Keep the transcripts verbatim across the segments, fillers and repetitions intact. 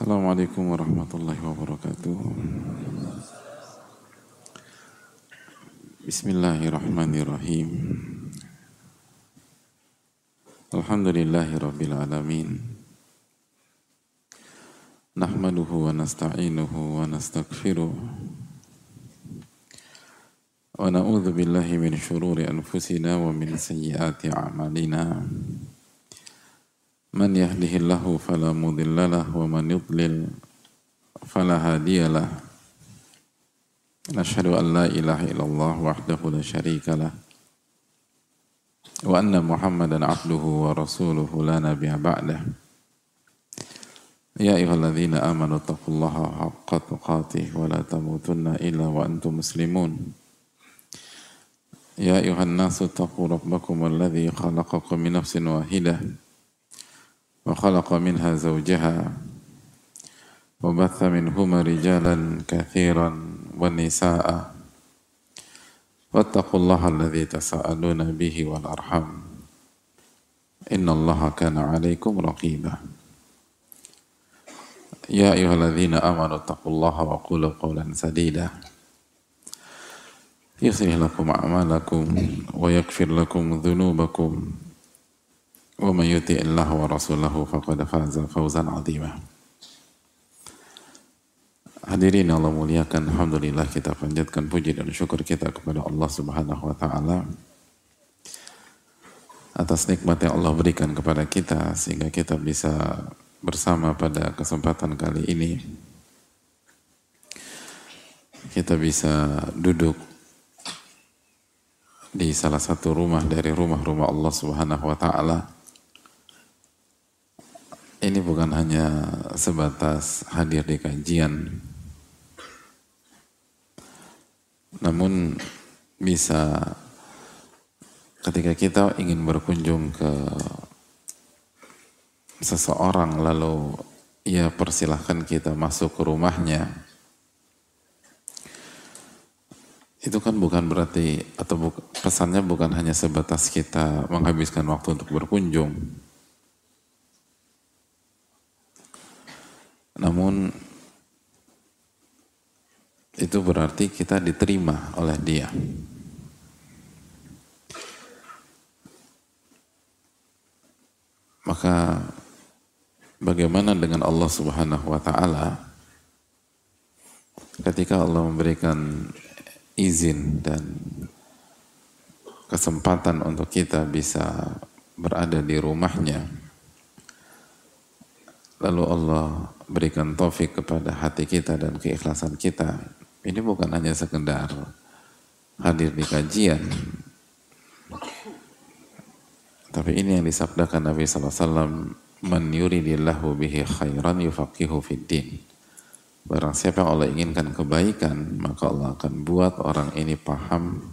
Assalamualaikum warahmatullahi wabarakatuh. Bismillahirrahmanirrahim. Alhamdulillahirabbil alamin. Nahmaduhu wa nasta'inuhu wa nastaghfiruh. Wa na'udzu billahi min syururi anfusina wa min sayyiati a'malina. Man yahdihillahu fala mudilla lahu wa man yudlil fala hadiya lahu. Nashhadu an la ilaha illallah wahdahu la syarika lah. Wa anna Muhammadan 'abduhu wa rasuluhu la nabiyya ba'dah. Ya ayyuhalladzina amanu taqullaha haqqa tuqatih wa la tamutunna illa wa antum muslimun. Ya ayyuhannasu taqu rabbakumul ladzi khalaqakum min nafsin wahidah. وخلق منها زوجها وبث منهما رجالا كثيرا والنساء واتقوا الله الذي تساءلون به والأرحم إن الله كان عليكم رقيبا يا أيها الذين آمنوا اتقوا الله وقولوا قولا سديدا يصلح لكم أعمالكم ويغفر لكم ذنوبكم ومن يطع الله ورسوله فقد فاز فوزا عظيما. Hadirin yang Allah muliakan, alhamdulillah kita panjatkan puji dan syukur kita kepada Allah Subhanahu wa taala atas nikmat yang Allah berikan kepada kita sehingga kita bisa bersama pada kesempatan kali ini. Kita bisa duduk di salah satu rumah dari rumah-rumah Allah Subhanahu wa taala. Ini bukan hanya sebatas hadir di kajian, namun bisa ketika kita ingin berkunjung ke seseorang lalu ia persilahkan kita masuk ke rumahnya, itu kan bukan berarti atau bu, pesannya bukan hanya sebatas kita menghabiskan waktu untuk berkunjung, namun itu berarti kita diterima oleh dia. Maka bagaimana dengan Allah Subhanahu wa taala ketika Allah memberikan izin dan kesempatan untuk kita bisa berada di rumahnya, lalu Allah berikan taufik kepada hati kita dan keikhlasan kita. Ini bukan hanya sekedar hadir di kajian, tapi ini yang disabdakan Nabi sallallahu alaihi wasallam, man yuridillahu bihi khairan yufaqihu fid din. Barang siapa yang Allah inginkan kebaikan, maka Allah akan buat orang ini paham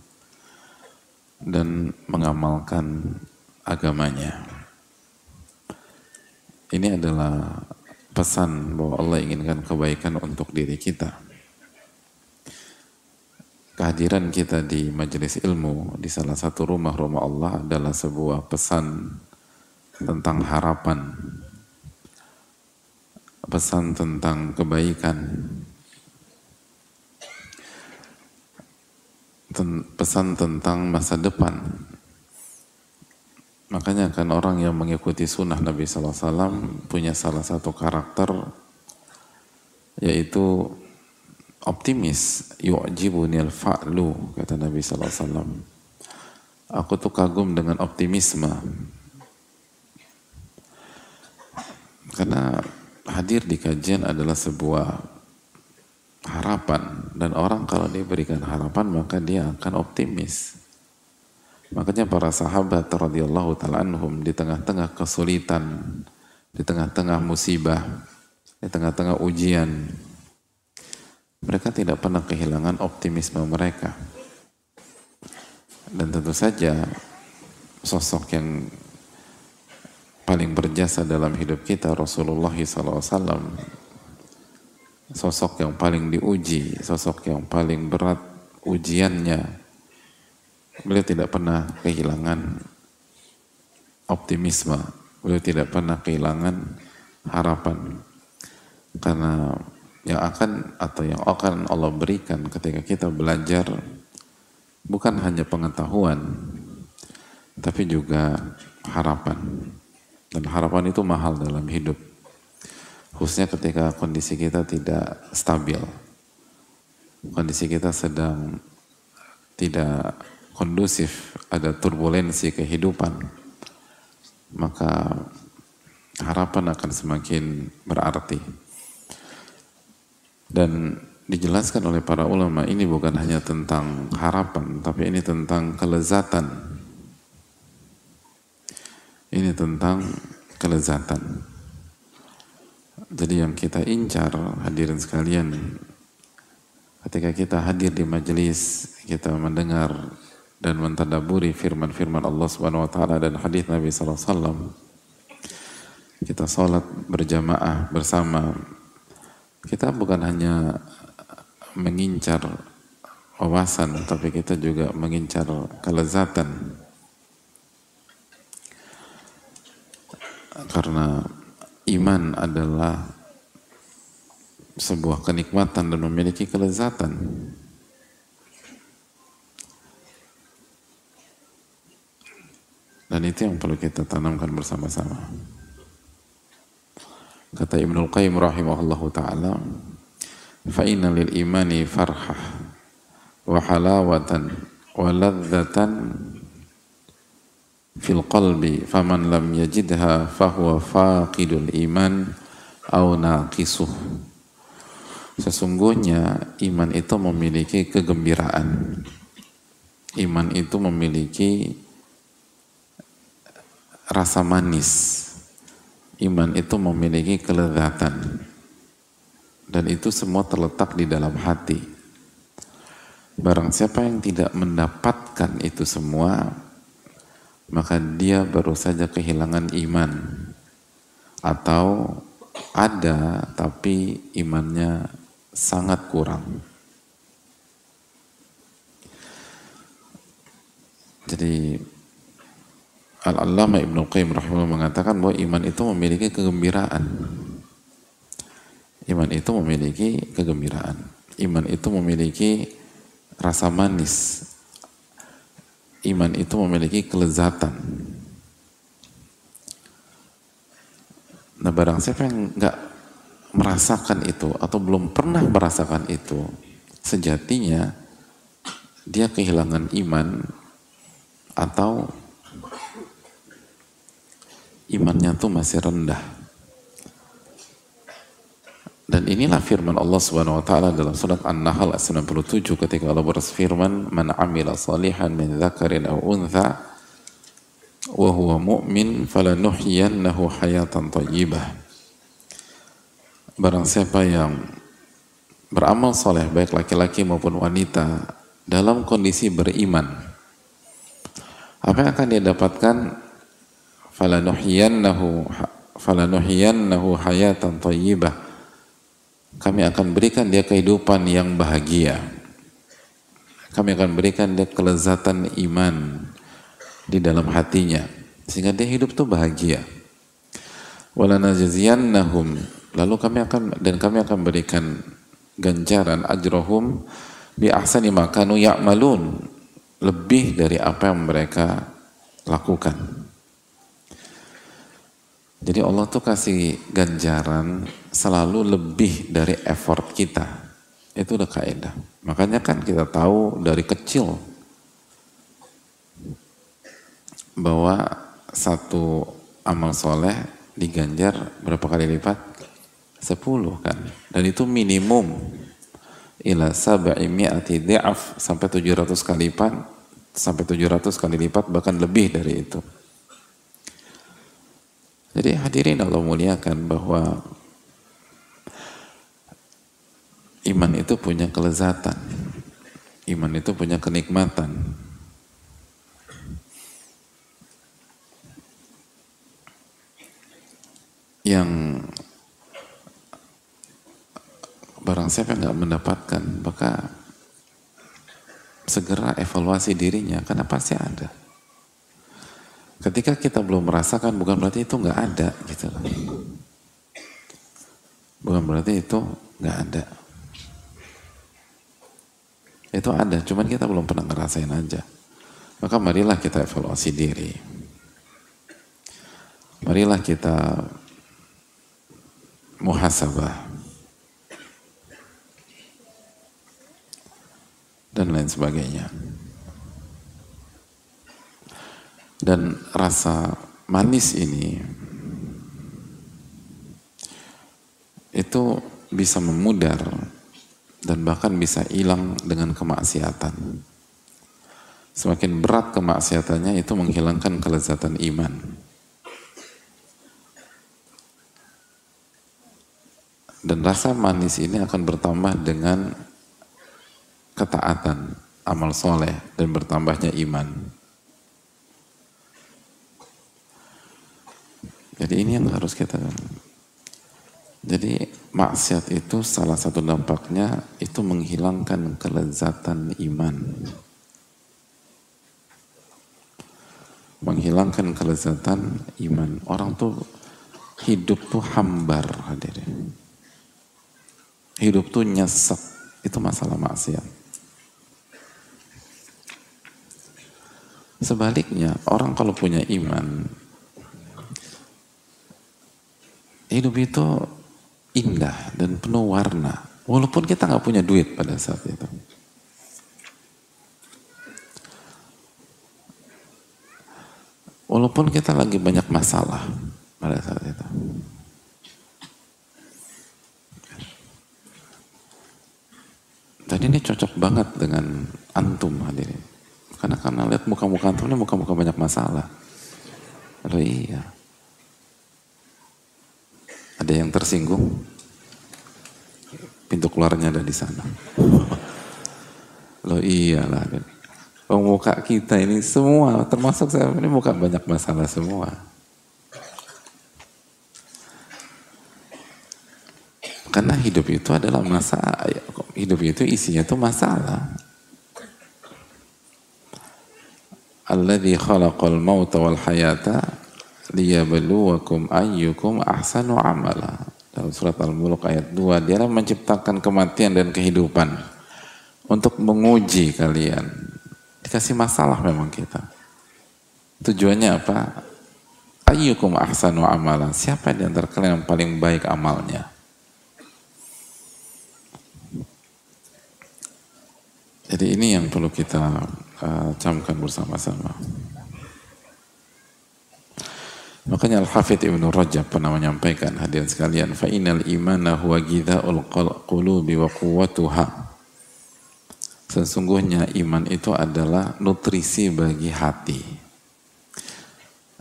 dan mengamalkan agamanya. Ini adalah pesan bahwa Allah inginkan kebaikan untuk diri kita. Kehadiran kita di majelis ilmu di salah satu rumah-rumah Allah adalah sebuah pesan tentang harapan, pesan tentang kebaikan, pesan tentang masa depan. Makanya kan orang yang mengikuti sunnah Nabi sallallahu alaihi wasallam punya salah satu karakter yaitu optimis. Yu'jibunil fa'lu, kata Nabi sallallahu alaihi wasallam. Aku tuh kagum dengan optimisme. Karena hadir di kajian adalah sebuah harapan, dan orang kalau diberikan harapan maka dia akan optimis. Makanya para sahabat radhiyallahu ta'ala anhum di tengah-tengah kesulitan, di tengah-tengah musibah, di tengah-tengah ujian, mereka tidak pernah kehilangan optimisme mereka. Dan tentu saja sosok yang paling berjasa dalam hidup kita Rasulullah sallallahu alaihi wasallam, sosok yang paling diuji, sosok yang paling berat ujiannya, beliau tidak pernah kehilangan optimisme, beliau tidak pernah kehilangan harapan. Karena yang akan atau yang akan Allah berikan ketika kita belajar bukan hanya pengetahuan tapi juga harapan, dan harapan itu mahal dalam hidup, khususnya ketika kondisi kita tidak stabil, kondisi kita sedang tidak kondusif, ada turbulensi kehidupan, maka harapan akan semakin berarti. Dan dijelaskan oleh para ulama, ini bukan hanya tentang harapan, tapi ini tentang kelezatan. Ini tentang kelezatan. Jadi yang kita incar, hadirin sekalian, ketika kita hadir di majelis, kita mendengar dan mentadaburi firman-firman Allah Subhanahu wa taala dan hadis Nabi sallallahu alaihi wasallam. Kita salat berjamaah bersama. Kita bukan hanya mengincar wawasan, tapi kita juga mengincar kelezatan. Karena iman adalah sebuah kenikmatan dan memiliki kelezatan. Dan itu yang perlu kita tanamkan bersama-sama. Kata Ibnul Qayyim rahimahullahu ta'ala, فَإِنَّ لِلْإِمَانِ فَرْحَةً وَحَلَاوَةً وَلَذَّةً فِي الْقَلْبِ فَمَنْ لَمْ يَجِدْهَا فَهُوَ فَاقِدُ الْإِمَانِ أَوْ نَاقِسُهُ. Sesungguhnya iman itu memiliki kegembiraan. Iman itu memiliki rasa manis. Iman itu memiliki kelezatan, dan itu semua terletak di dalam hati. Barang siapa yang tidak mendapatkan itu semua, maka dia baru saja kehilangan iman, atau ada tapi imannya sangat kurang. Jadi Al-Allamah Ibnul Qayyim rahimahullah mengatakan bahwa iman itu memiliki kegembiraan. Iman itu memiliki kegembiraan. Iman itu memiliki rasa manis. Iman itu memiliki kelezatan. Nah, barang siapa yang enggak merasakan itu atau belum pernah merasakan itu, sejatinya dia kehilangan iman atau imannya tuh masih rendah. Dan inilah firman Allah Subhanahu wa taala dalam surat An-Nahl ayat sembilan puluh tujuh ketika Allah berfirman, "Man 'amila shalihan min dzakarin aw untha wa huwa mu'min falanuhyiyannahu hayatan thayyibah." Barang siapa yang beramal saleh baik laki-laki maupun wanita dalam kondisi beriman, apa yang akan dia dapatkan? Falanuhyiyannahu falanuhyiyannahu hayatan thayyibah. Kami akan berikan dia kehidupan yang bahagia. Kami akan berikan dia kelezatan iman di dalam hatinya, sehingga dia hidup tuh bahagia. Walanajziyannahum, lalu kami akan dan kami akan berikan ganjaran ajrohum bi ahsani ma kanu ya'malun, lebih dari apa yang mereka lakukan. Jadi Allah tuh kasih ganjaran selalu lebih dari effort kita. Itu udah kaidah. Makanya kan kita tahu dari kecil bahwa satu amal soleh diganjar berapa kali lipat? Sepuluh kan. Dan itu minimum ila sab'i mi'ati di'af, sampai tujuh ratus kali lipat, sampai tujuh ratus kali lipat, bahkan lebih dari itu. Jadi hadirin Allah muliakan, bahwa iman itu punya kelezatan, iman itu punya kenikmatan. Yang barang siapa nggak mendapatkan, maka segera evaluasi dirinya, karena pasti ada. Ketika kita belum merasakan, bukan berarti itu nggak ada, gitu. bukan berarti itu nggak ada. Itu ada, cuman kita belum pernah ngerasain aja. Maka marilah kita evaluasi diri. Marilah kita muhasabah dan lain sebagainya. Dan rasa manis ini itu bisa memudar dan bahkan bisa hilang dengan kemaksiatan. Semakin berat kemaksiatannya, itu menghilangkan kelezatan iman. Dan rasa manis ini akan bertambah dengan ketaatan, amal soleh, dan bertambahnya iman. Jadi ini yang harus kita... Jadi maksiat itu salah satu dampaknya itu menghilangkan kelezatan iman. Menghilangkan kelezatan iman. Orang tuh hidup tuh hambar, hadirin. Hidup tuh nyesek. Itu masalah maksiat. Sebaliknya, orang kalau punya iman, hidup itu indah dan penuh warna, walaupun kita nggak punya duit pada saat itu. Walaupun kita lagi banyak masalah pada saat itu. Tadi ini cocok banget dengan antum hadirin. Karena karena lihat muka-muka antum ini muka-muka banyak masalah. Aduh, iya. Ada yang tersinggung, pintu keluarnya ada di sana. Loh iyalah, muka kita ini semua, termasuk saya ini muka banyak masalah semua. Karena hidup itu adalah masalah, hidup itu isinya itu masalah. Alladzi khalaqal mauta wal hayata liyabluwakum ayyukum ahsanu amala. Dalam surat Al-Mulk ayat dua, Dia menciptakan kematian dan kehidupan untuk menguji kalian. Dikasih masalah memang kita. Tujuannya apa? Ayyukum ahsanu amala. Siapa di antara kalian yang paling baik amalnya? Jadi ini yang perlu kita uh, camkan bersama-sama. Makanya Al-Hafidh Ibnu Rajab pernah menyampaikan, hadirin sekalian, fa innal imana huwa ghidhaul qulubi wa quwwatuha. Sesungguhnya iman itu adalah nutrisi bagi hati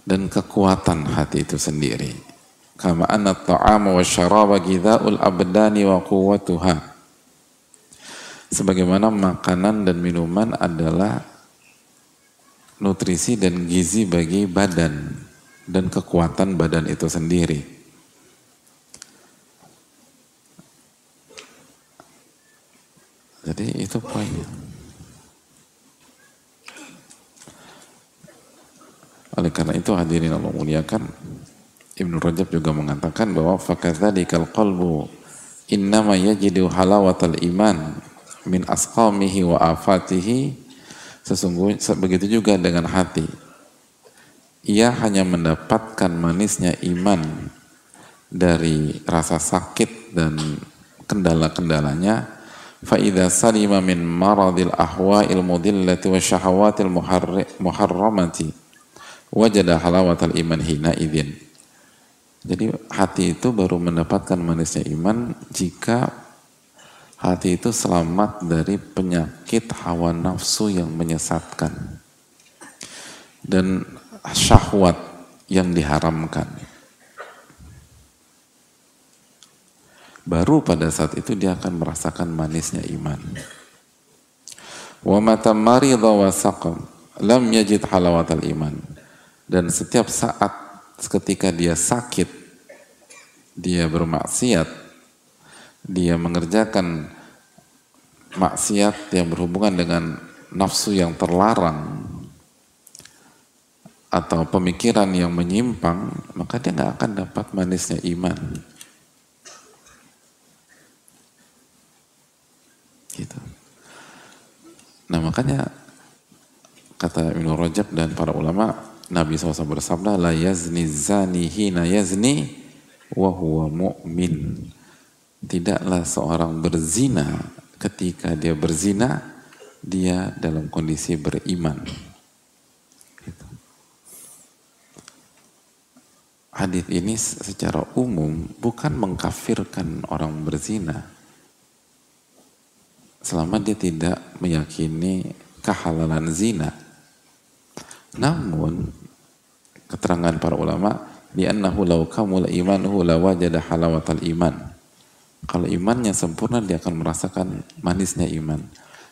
dan kekuatan hati itu sendiri. Kama anna ta'ama wa syaraba ghidhaul abdani wa quwwatuha. Sebagaimana makanan dan minuman adalah nutrisi dan gizi bagi badan dan kekuatan badan itu sendiri. Jadi itu poinnya. Oleh karena itu hadirin Allah muliakan, Ibnu Rajab juga mengatakan bahwa fakadzalikal qalbu innama yajidu halawatal iman min asqamihi wa afatihi. Sesungguhnya begitu juga dengan hati, ia hanya mendapatkan manisnya iman dari rasa sakit dan kendala-kendalanya. Fa idza salima min maradil ahwa'il mudillati wa syahawatil muharramati wajada halawatal iman hina idzin. Jadi hati itu baru mendapatkan manisnya iman jika hati itu selamat dari penyakit hawa nafsu yang menyesatkan dan syahwat yang diharamkan. Baru pada saat itu dia akan merasakan manisnya iman. Wa mata maridha wa saqam lam yajid halawatal iman. Dan setiap saat ketika dia sakit, dia bermaksiat, dia mengerjakan maksiat yang berhubungan dengan nafsu yang terlarang atau pemikiran yang menyimpang, maka dia nggak akan dapat manisnya iman. Nah makanya kata Ibnu Rajab dan para ulama, Nabi shallallahu alaihi wasallam bersabda, la yazni zani hina yazni wa huwa mu'min. Tidaklah seorang berzina ketika dia berzina dia dalam kondisi beriman. Hadis ini secara umum bukan mengkafirkan orang berzina selama dia tidak meyakini kehalalan zina. Namun keterangan para ulama, li'annahu law kamul imanuhu la wajada halawatal iman. Kalau imannya sempurna dia akan merasakan manisnya iman.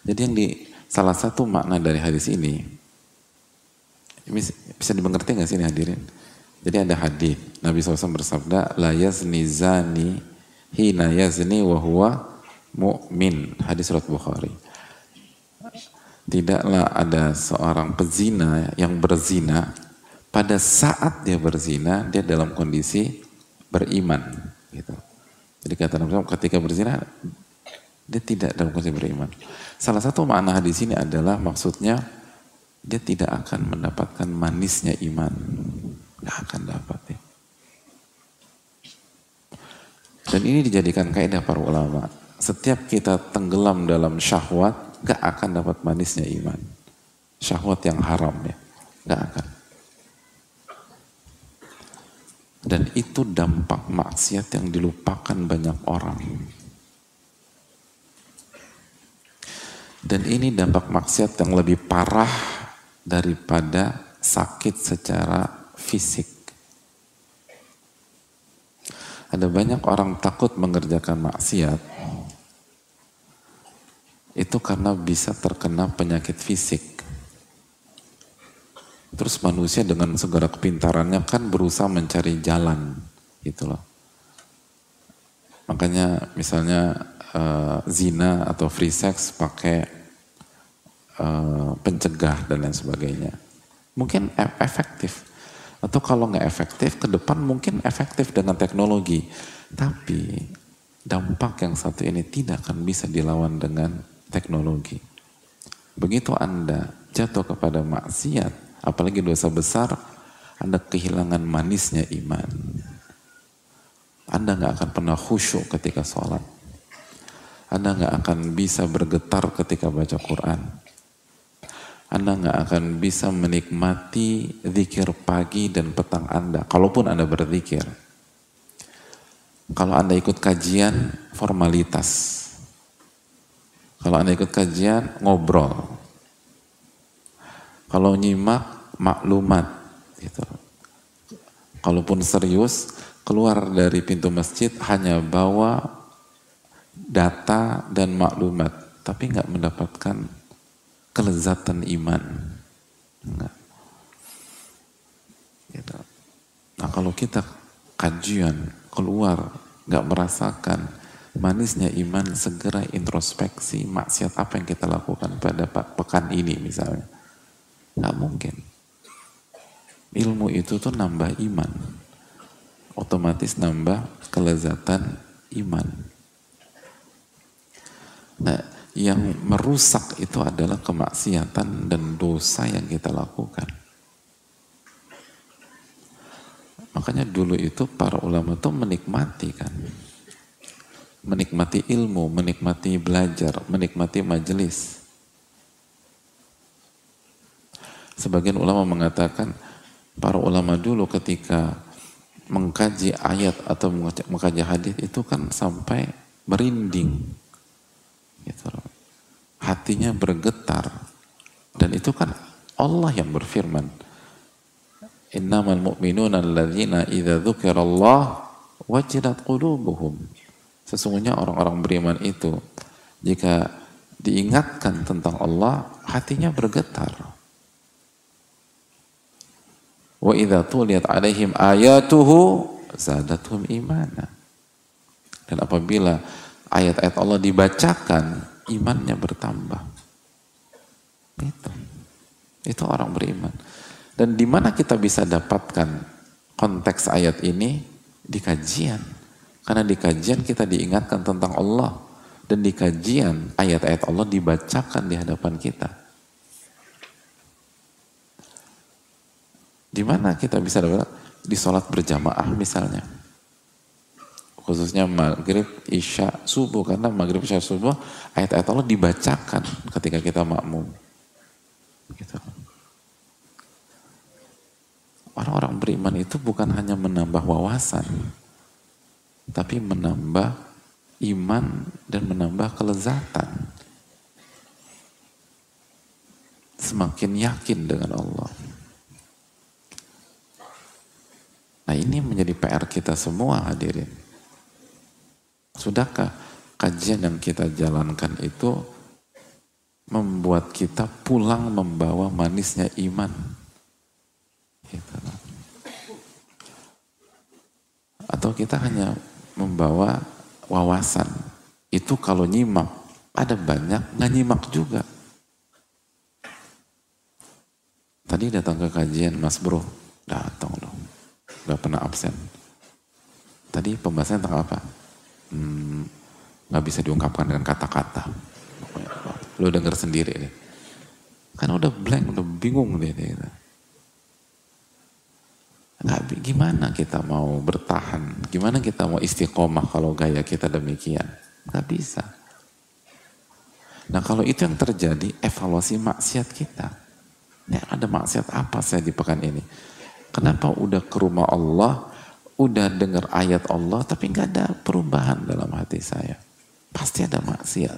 Jadi yang di salah satu makna dari hadis ini, bisa dimengerti nggak sih ini hadirin? Jadi ada hadis Nabi shallallahu alaihi wasallam bersabda, la yazni zani hina yazni wa huwa mu'min. Hadis surat Bukhari. Tidaklah ada seorang pezina yang berzina pada saat dia berzina dia dalam kondisi beriman. Gitu. Jadi kata Nabi shallallahu alaihi wasallam ketika berzina dia tidak dalam kondisi beriman. Salah satu makna hadis ini adalah maksudnya dia tidak akan mendapatkan manisnya iman. Nggak akan dapat ya. Dan ini dijadikan kaidah para ulama. Setiap kita tenggelam dalam syahwat, nggak akan dapat manisnya iman. Syahwat yang haram ya, nggak akan. Dan itu dampak maksiat yang dilupakan banyak orang. Dan ini dampak maksiat yang lebih parah daripada sakit secara fisik. Ada banyak orang takut mengerjakan maksiat itu karena bisa terkena penyakit fisik. Terus manusia dengan segala kepintarannya kan berusaha mencari jalan gitu loh. Makanya misalnya uh, zina atau free sex pakai uh, pencegah dan lain sebagainya. Mungkin efektif. Atau kalau nggak efektif, ke depan mungkin efektif dengan teknologi. Tapi dampak yang satu ini tidak akan bisa dilawan dengan teknologi. Begitu Anda jatuh kepada maksiat, apalagi dosa besar, Anda kehilangan manisnya iman. Anda nggak akan pernah khusyuk ketika sholat. Anda nggak akan bisa bergetar ketika baca Quran. Anda nggak akan bisa menikmati zikir pagi dan petang Anda, kalaupun Anda berzikir. Kalau Anda ikut kajian, formalitas. Kalau Anda ikut kajian, ngobrol. Kalau nyimak, maklumat. Gitu. Kalaupun serius, keluar dari pintu masjid hanya bawa data dan maklumat, tapi nggak mendapatkan kelezatan iman. Enggak. Gitu. Nah kalau kita kajian keluar nggak merasakan manisnya iman, segera introspeksi maksiat apa yang kita lakukan pada pekan ini misalnya. Nggak mungkin. Ilmu itu tuh nambah iman, otomatis nambah kelezatan iman. Nah yang merusak itu adalah kemaksiatan dan dosa yang kita lakukan. Makanya dulu itu para ulama itu menikmati kan. Menikmati ilmu, menikmati belajar, menikmati majelis. Sebagian ulama mengatakan, para ulama dulu ketika mengkaji ayat atau mengkaji hadis itu kan sampai merinding. Gitu. Hatinya bergetar, dan itu kan Allah yang berfirman, innamal mu'minuna alladzina idza dzukirallah wajilat qulubuhum. Sesungguhnya orang-orang beriman itu jika diingatkan tentang Allah hatinya bergetar. Wa idza tuliyat alaihim ayatuhu zadatuhum imana. Dan apabila ayat-ayat Allah dibacakan, imannya bertambah. Itu, itu orang beriman. Dan di mana kita bisa dapatkan konteks ayat ini? Di kajian. Karena di kajian kita diingatkan tentang Allah. dan di kajian ayat-ayat Allah dibacakan di hadapan kita. Di mana kita bisa dapat? Di sholat berjamaah misalnya, khususnya maghrib, isya, subuh, karena maghrib, isya, subuh ayat-ayat Allah dibacakan ketika kita makmum. Gitu. Orang-orang beriman itu bukan hanya menambah wawasan, tapi menambah iman dan menambah kelezatan. Semakin yakin dengan Allah. Nah, ini menjadi P R kita semua, hadirin. Sudahkah kajian yang kita jalankan itu membuat kita pulang membawa manisnya iman? Gitu. Atau kita hanya membawa wawasan. Itu kalau nyimak, ada banyak nggak nyimak juga. Tadi datang ke kajian, Mas Bro, datang loh, nggak pernah absen. Tadi pembahasan tentang apa? Hmm, nggak bisa diungkapkan dengan kata-kata. Lo denger sendiri nih. Kan udah blank, udah bingung deh. Deh. Nggak, gimana kita mau bertahan? Gimana kita mau istiqomah kalau gaya kita demikian? Nggak bisa. Nah, kalau itu yang terjadi, evaluasi maksiat kita. Ya, ada maksiat apa saya di pekan ini? Kenapa udah ke rumah Allah, udah dengar ayat Allah, tapi nggak ada perubahan dalam hati saya? Pasti ada maksiat.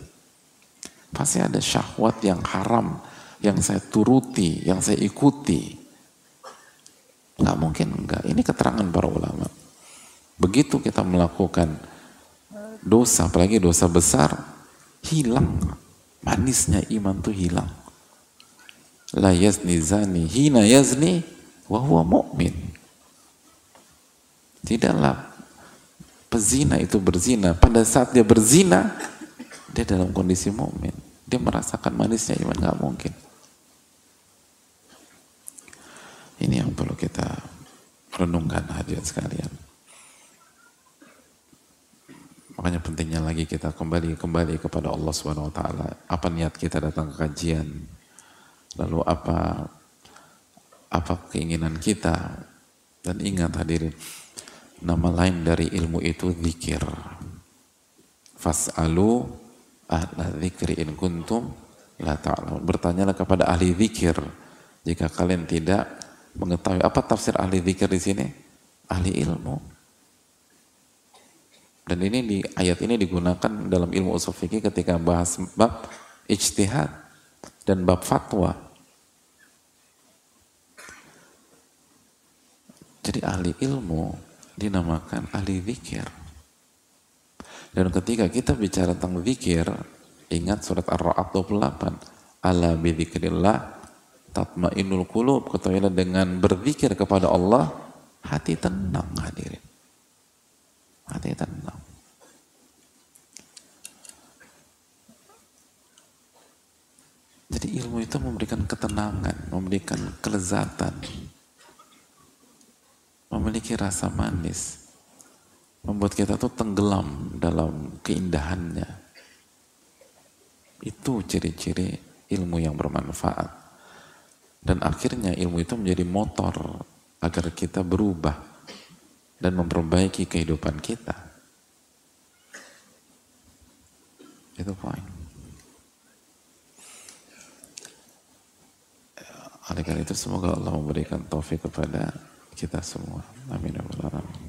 Pasti ada syahwat yang haram, yang saya turuti, yang saya ikuti. Nggak mungkin enggak. Ini keterangan para ulama. Begitu kita melakukan dosa, apalagi dosa besar, hilang. Manisnya iman tuh hilang. La yazni zani hina yazni wa huwa mu'min. Tidaklah pezina itu berzina pada saat dia berzina, dia dalam kondisi mukmin. Dia merasakan manisnya iman, nggak mungkin. Ini yang perlu kita renungkan, hadirin sekalian. Makanya pentingnya lagi kita kembali kembali kepada Allah Subhanahu Wa Taala. Apa niat kita datang ke kajian? Lalu apa apa keinginan kita? Dan ingat hadirin, nama lain dari ilmu itu zikir. Fas'alu ahla dzikri in kuntum la ta'lamun. Bertanyalah kepada ahli zikir jika kalian tidak mengetahui. Apa tafsir ahli zikir di sini? Ahli ilmu. Dan ini di ayat ini digunakan dalam ilmu ushul fikih ketika bahas bab ijtihad dan bab fatwa. Jadi ahli ilmu dinamakan ahli zikir. Dan ketika kita bicara tentang zikir, ingat surat Ar-Ra'd dua puluh delapan, ala bi dzikrillah tatmainul qulub, ketahuilah dengan berzikir kepada Allah hati tenang, hadirin. Hati tenang. Jadi ilmu itu memberikan ketenangan, memberikan kelezatan, memiliki rasa manis, membuat kita tuh tenggelam dalam keindahannya. Itu ciri-ciri ilmu yang bermanfaat. Dan akhirnya ilmu itu menjadi motor agar kita berubah dan memperbaiki kehidupan kita. Itu poin. Oleh karena itu semoga Allah memberikan taufik kepada kita semua. Amin ya rabbal alamin.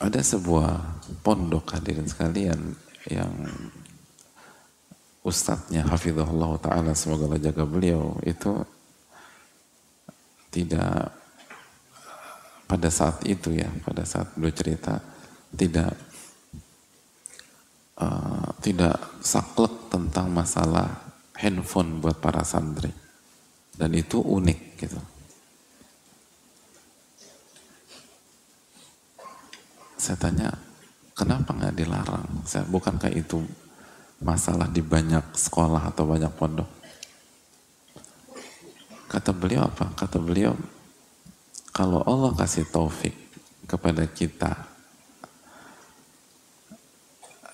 Ada sebuah pondok, hadirin sekalian, yang ustadznya hafizahullah ta'ala, semoga Allah jaga beliau, itu tidak pada saat itu ya, pada saat beliau cerita tidak uh, tidak saklek tentang masalah handphone buat para santri, dan itu unik gitu. Saya tanya, kenapa nggak dilarang? Saya, bukankah itu masalah di banyak sekolah atau banyak pondok? Kata beliau apa? Kata beliau, Kalau Allah kasih taufik kepada kita,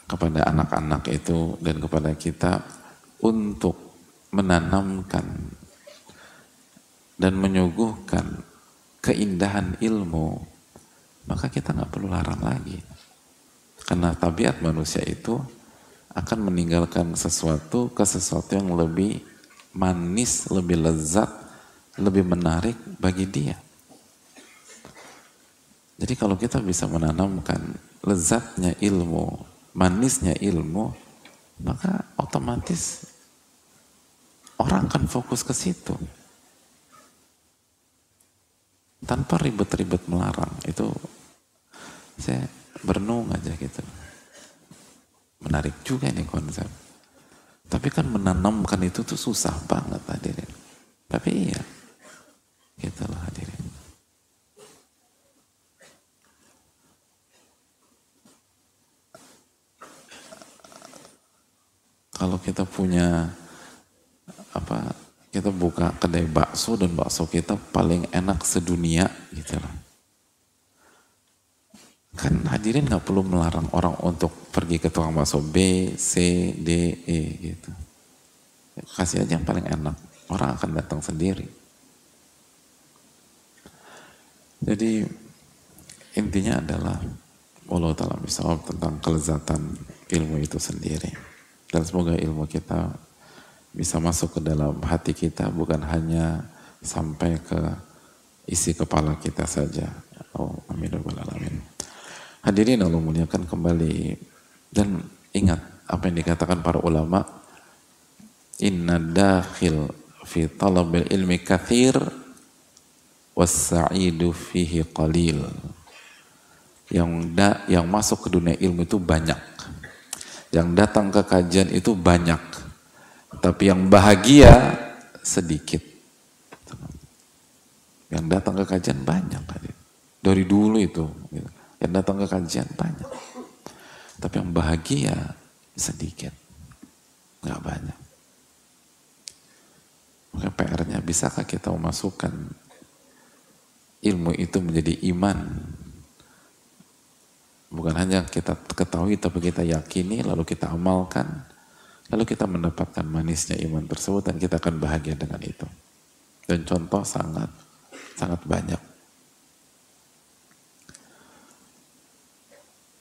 kepada anak-anak itu dan kepada kita untuk menanamkan dan menyuguhkan keindahan ilmu, maka kita nggak perlu larang lagi. Karena tabiat manusia itu akan meninggalkan sesuatu ke sesuatu yang lebih manis, lebih lezat, lebih menarik bagi dia. Jadi kalau kita bisa menanamkan lezatnya ilmu, manisnya ilmu, maka otomatis orang akan fokus ke situ. Tanpa ribet-ribet melarang. Itu saya berenung aja gitu. Menarik juga ini konsep. Tapi kan menanamkan itu tuh susah banget hadirin. Tapi iya. Gitu loh hadirin. Kalau kita punya apa, kita buka kedai bakso dan bakso kita paling enak sedunia gitu lah. Kan hadirin nggak perlu melarang orang untuk pergi ke tukang bakso B, C, D, E gitu. Kasih aja yang paling enak, orang akan datang sendiri. Jadi intinya adalah Allah Ta'ala bisawab tentang kelezatan ilmu itu sendiri. Dan semoga ilmu kita bisa masuk ke dalam hati kita, bukan hanya sampai ke isi kepala kita saja. Oh, amin rabbal alamin. Hadirin Allah muliakan kembali, dan ingat apa yang dikatakan para ulama, inna dakhil fi talabil ilmi kathir wassa'idu fihi qalil. Yang da, yang masuk ke dunia ilmu itu banyak. Yang datang ke kajian itu banyak, tapi yang bahagia sedikit. Yang datang ke kajian banyak, dari dulu itu. Yang datang ke kajian banyak, tapi yang bahagia sedikit, nggak banyak. Maka P R-nya, bisakah kita memasukkan ilmu itu menjadi iman? Bukan hanya kita ketahui, tapi kita yakini, lalu kita amalkan, lalu kita mendapatkan manisnya iman tersebut, dan kita akan bahagia dengan itu. Dan contoh sangat, sangat banyak.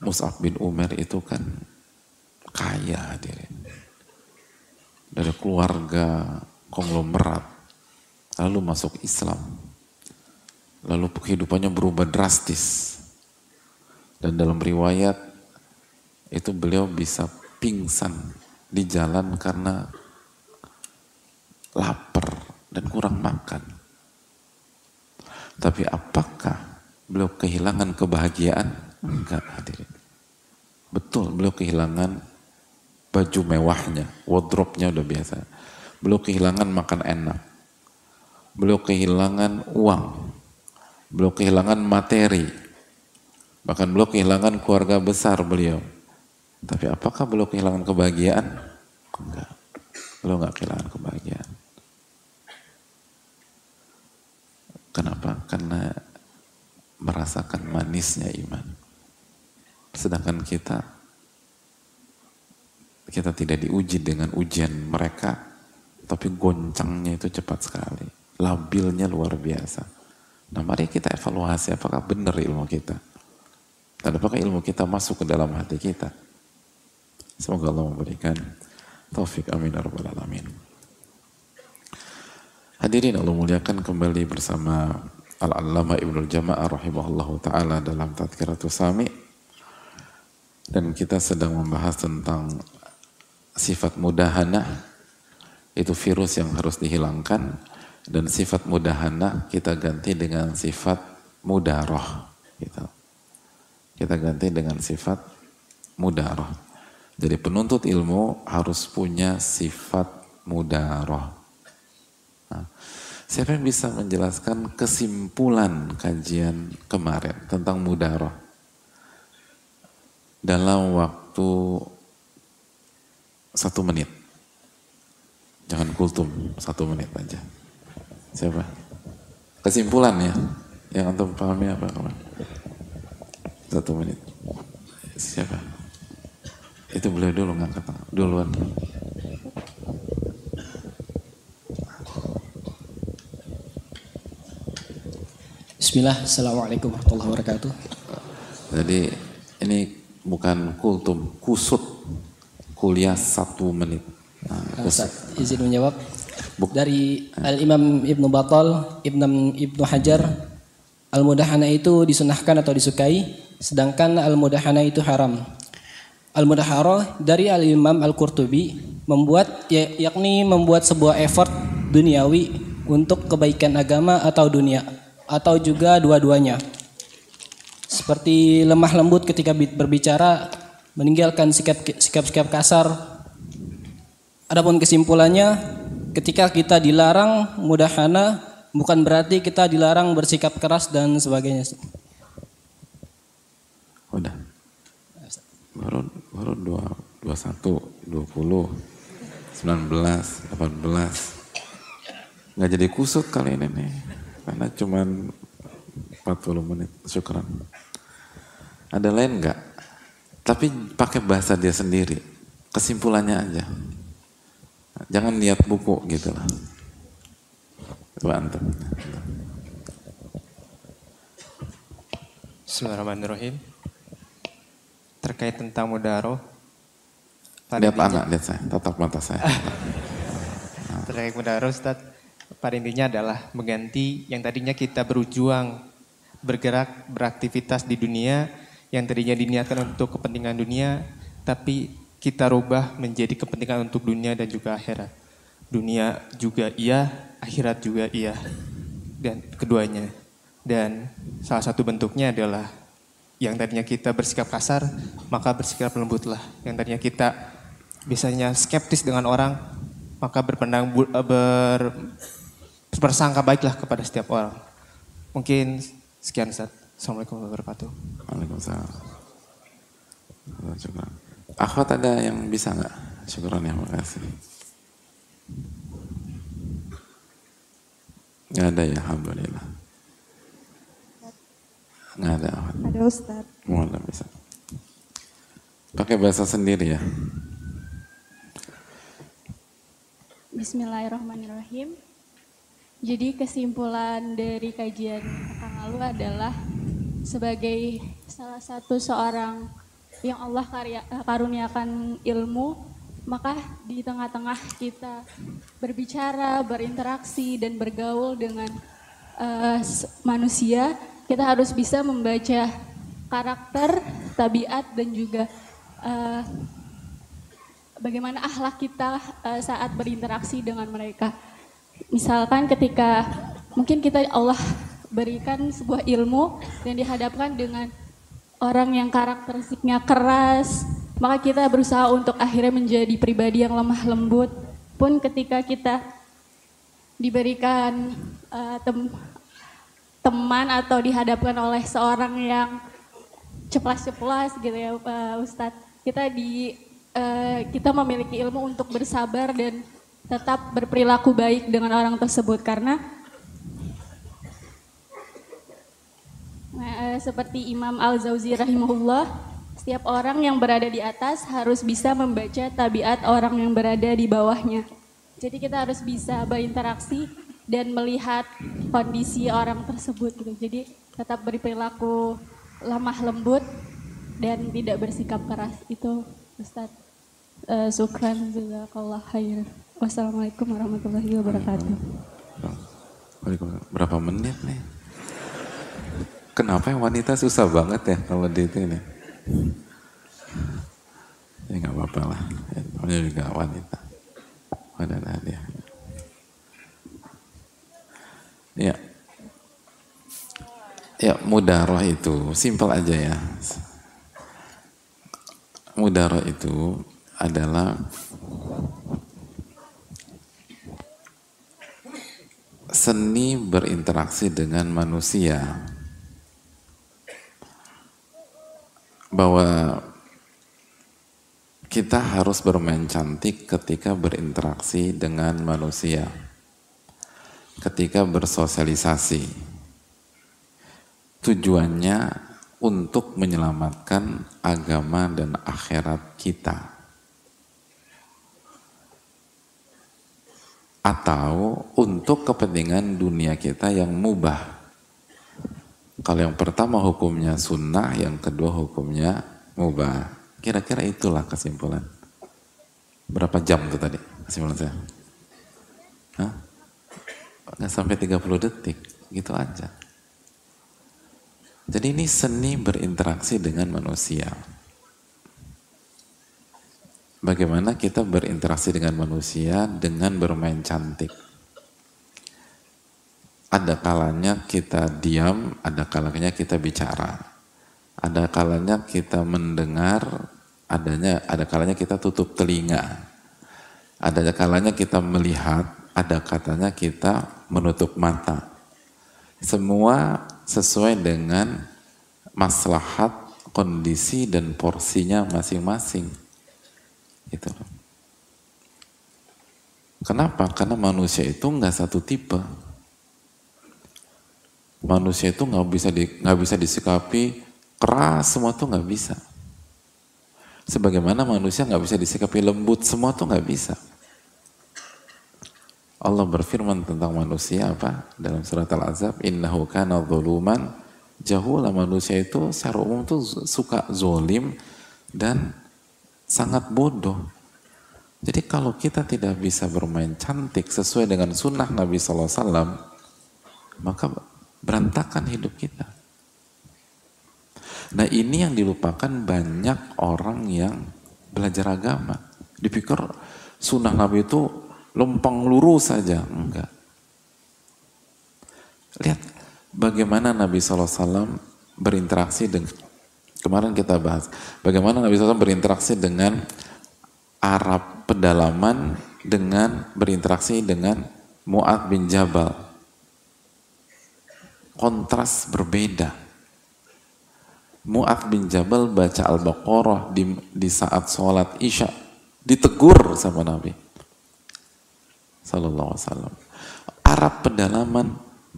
Mus'ab bin Umair itu kan kaya hadirin. Dari keluarga konglomerat, lalu masuk Islam. Lalu kehidupannya berubah drastis. Dan dalam riwayat itu beliau bisa pingsan di jalan karena lapar dan kurang makan. Tapi apakah beliau kehilangan kebahagiaan? Enggak hadirin. Betul, beliau kehilangan baju mewahnya, wardrobe-nya udah biasa. Beliau kehilangan makan enak. Beliau kehilangan uang. Beliau kehilangan materi. Bahkan beliau kehilangan keluarga besar beliau. Tapi apakah beliau kehilangan kebahagiaan? Enggak. Beliau enggak kehilangan kebahagiaan. Kenapa? Karena merasakan manisnya iman. Sedangkan kita, kita tidak diuji dengan ujian mereka, tapi goncangnya itu cepat sekali. Labilnya luar biasa. Nah mari kita evaluasi apakah benar ilmu kita. Dan apakah ilmu kita masuk ke dalam hati kita? Semoga Allah memberikan taufik. Amin rabbal alamin. Hadirin Allah muliakan, kembali bersama Al-Allamah Ibnul Jama'ah rahimahullahu ta'ala dalam Tadzkiratus Saami'. Dan kita sedang membahas tentang sifat mudahanah. Itu virus yang harus dihilangkan. Dan sifat mudahanah kita ganti dengan sifat mudaroh. Gitu. Kita ganti dengan sifat mudaroh. Jadi penuntut ilmu harus punya sifat mudaroh. Nah, siapa yang bisa menjelaskan kesimpulan kajian kemarin tentang mudaroh? Dalam waktu satu menit. Jangan kultum, satu menit aja. Siapa? Kesimpulannya. Yang antum pahami apa? Satu menit. Siapa? Itu beliau dulu ngangkat tangan. Duluan. Bismillah, assalamualaikum warahmatullahi wabarakatuh. Jadi ini bukan kultum, kusut, kuliah satu menit. Nah, Ustaz, izin menjawab. Buk Dari ya. Al Imam Ibnu Battal, Ibnu Ibnu Hajar, al mudahana itu disunahkan atau disukai, sedangkan al mudahana itu haram. Al mudahara dari al Imam Al Qurtubi membuat, yakni membuat sebuah effort duniawi untuk kebaikan agama atau dunia, atau juga dua-duanya, seperti lemah lembut ketika berbicara, meninggalkan sikap-sikap kasar. Adapun kesimpulannya, ketika kita dilarang mudahana bukan berarti kita dilarang bersikap keras dan sebagainya. Udah, baru baru dua dua satu dua puluh sembilan belas delapan belas nggak jadi kusut kali ini nih. Karena cuman empat puluh menit, syukran. Ada lain enggak? Tapi pakai bahasa dia sendiri. Kesimpulannya aja. Jangan lihat buku gitu lah. Coba antum. Bismillahirrahmanirrahim. Terkait tentang mudaro. Lihat anak, lihat saya, tatap mata saya. Nah. Terkait mudaro, Ustaz. Pada intinya adalah mengganti yang tadinya kita berjuang, bergerak, beraktivitas di dunia, yang tadinya diniatkan untuk kepentingan dunia, tapi kita rubah menjadi kepentingan untuk dunia dan juga akhirat. Dunia juga iya, akhirat juga iya, dan keduanya. Dan salah satu bentuknya adalah yang tadinya kita bersikap kasar, maka bersikap lembutlah. Yang tadinya kita biasanya skeptis dengan orang, maka berpandang ber Bersangka baiklah kepada setiap orang. Mungkin sekian Ustaz. Assalamualaikum warahmatullahi wabarakatuh. Waalaikumsalam. Syukur. Akhwat ada yang bisa nggak? Syukuran ya, makasih. Nggak ada ya, alhamdulillah. Nggak ada akhwat. Ada Ustaz. Mualah bisa. Pakai bahasa sendiri ya. Bismillahirrahmanirrahim. Jadi kesimpulan dari kajian Kang Alu adalah sebagai salah satu seorang yang Allah karya, karuniakan ilmu, maka di tengah-tengah kita berbicara, berinteraksi, dan bergaul dengan uh, manusia, kita harus bisa membaca karakter, tabiat, dan juga uh, bagaimana akhlak kita uh, saat berinteraksi dengan mereka. Misalkan ketika mungkin kita Allah berikan sebuah ilmu dan dihadapkan dengan orang yang karakteristiknya keras, maka kita berusaha untuk akhirnya menjadi pribadi yang lemah lembut. Pun ketika kita diberikan uh, tem teman atau dihadapkan oleh seorang yang ceplas-ceplas gitu ya uh, Ustadz, kita di uh, kita memiliki ilmu untuk bersabar dan tetap berperilaku baik dengan orang tersebut, karena nah, seperti Imam Al-Jauzi rahimahullah, setiap orang yang berada di atas harus bisa membaca tabiat orang yang berada di bawahnya. Jadi kita harus bisa berinteraksi dan melihat kondisi orang tersebut gitu. Jadi tetap berperilaku lemah lembut dan tidak bersikap keras. Itu Ustaz. Uh, syukran jazakallah khairan. Wassalamualaikum warahmatullahi wabarakatuh. Berapa menit nih? Kenapa yang wanita susah banget ya kalau di itu ini? Ya nggak apa-apa lah. Namanya juga wanita. Wadah dia. Ya, ya mudaroh itu simpel aja ya. Mudaroh itu adalah seni berinteraksi dengan manusia, bahwa kita harus bermain cantik ketika berinteraksi dengan manusia, ketika bersosialisasi. tujuannya untuk menyelamatkan agama dan akhirat kita. Atau untuk kepentingan dunia kita yang mubah. Kalau yang pertama hukumnya sunnah, yang kedua hukumnya mubah. Kira-kira itulah kesimpulan. Berapa jam itu tadi kesimpulan saya? Hah? Nggak sampai tiga puluh detik, gitu aja. Jadi ini seni berinteraksi dengan manusia. Bagaimana kita berinteraksi dengan manusia dengan bermain cantik. Ada kalanya kita diam, ada kalanya kita bicara. Ada kalanya kita mendengar, adanya, ada kalanya kita tutup telinga. Ada kalanya kita melihat, ada katanya kita menutup mata. Semua sesuai dengan maslahat, kondisi, dan porsinya masing-masing. Gitu. Kenapa? Karena manusia itu nggak satu tipe. Manusia itu nggak bisa di, nggak bisa disikapi keras semua tuh nggak bisa. Sebagaimana manusia nggak bisa disikapi lembut semua tuh nggak bisa. Allah berfirman tentang manusia apa dalam surat Al-Ahzab, innahu kana dhuluman jahula. Manusia itu secara umum tuh suka zolim dan sangat bodoh. Jadi kalau kita tidak bisa bermain cantik sesuai dengan sunnah Nabi Sallallahu Alaihi Wasallam, maka berantakan hidup kita. Nah ini yang dilupakan banyak orang yang belajar agama. Dipikir sunnah Nabi itu lempeng lurus saja. Enggak. Lihat bagaimana Nabi Sallallahu Alaihi Wasallam berinteraksi dengan, kemarin kita bahas bagaimana Nabi shallallahu alaihi wasallam berinteraksi dengan Arab pedalaman dengan berinteraksi dengan Mu'adz bin Jabal. Kontras berbeda. Mu'adz bin Jabal baca Al-Baqarah di, di saat sholat Isya. Ditegur sama Nabi Sallallahu Alaihi Wasallam. Arab pedalaman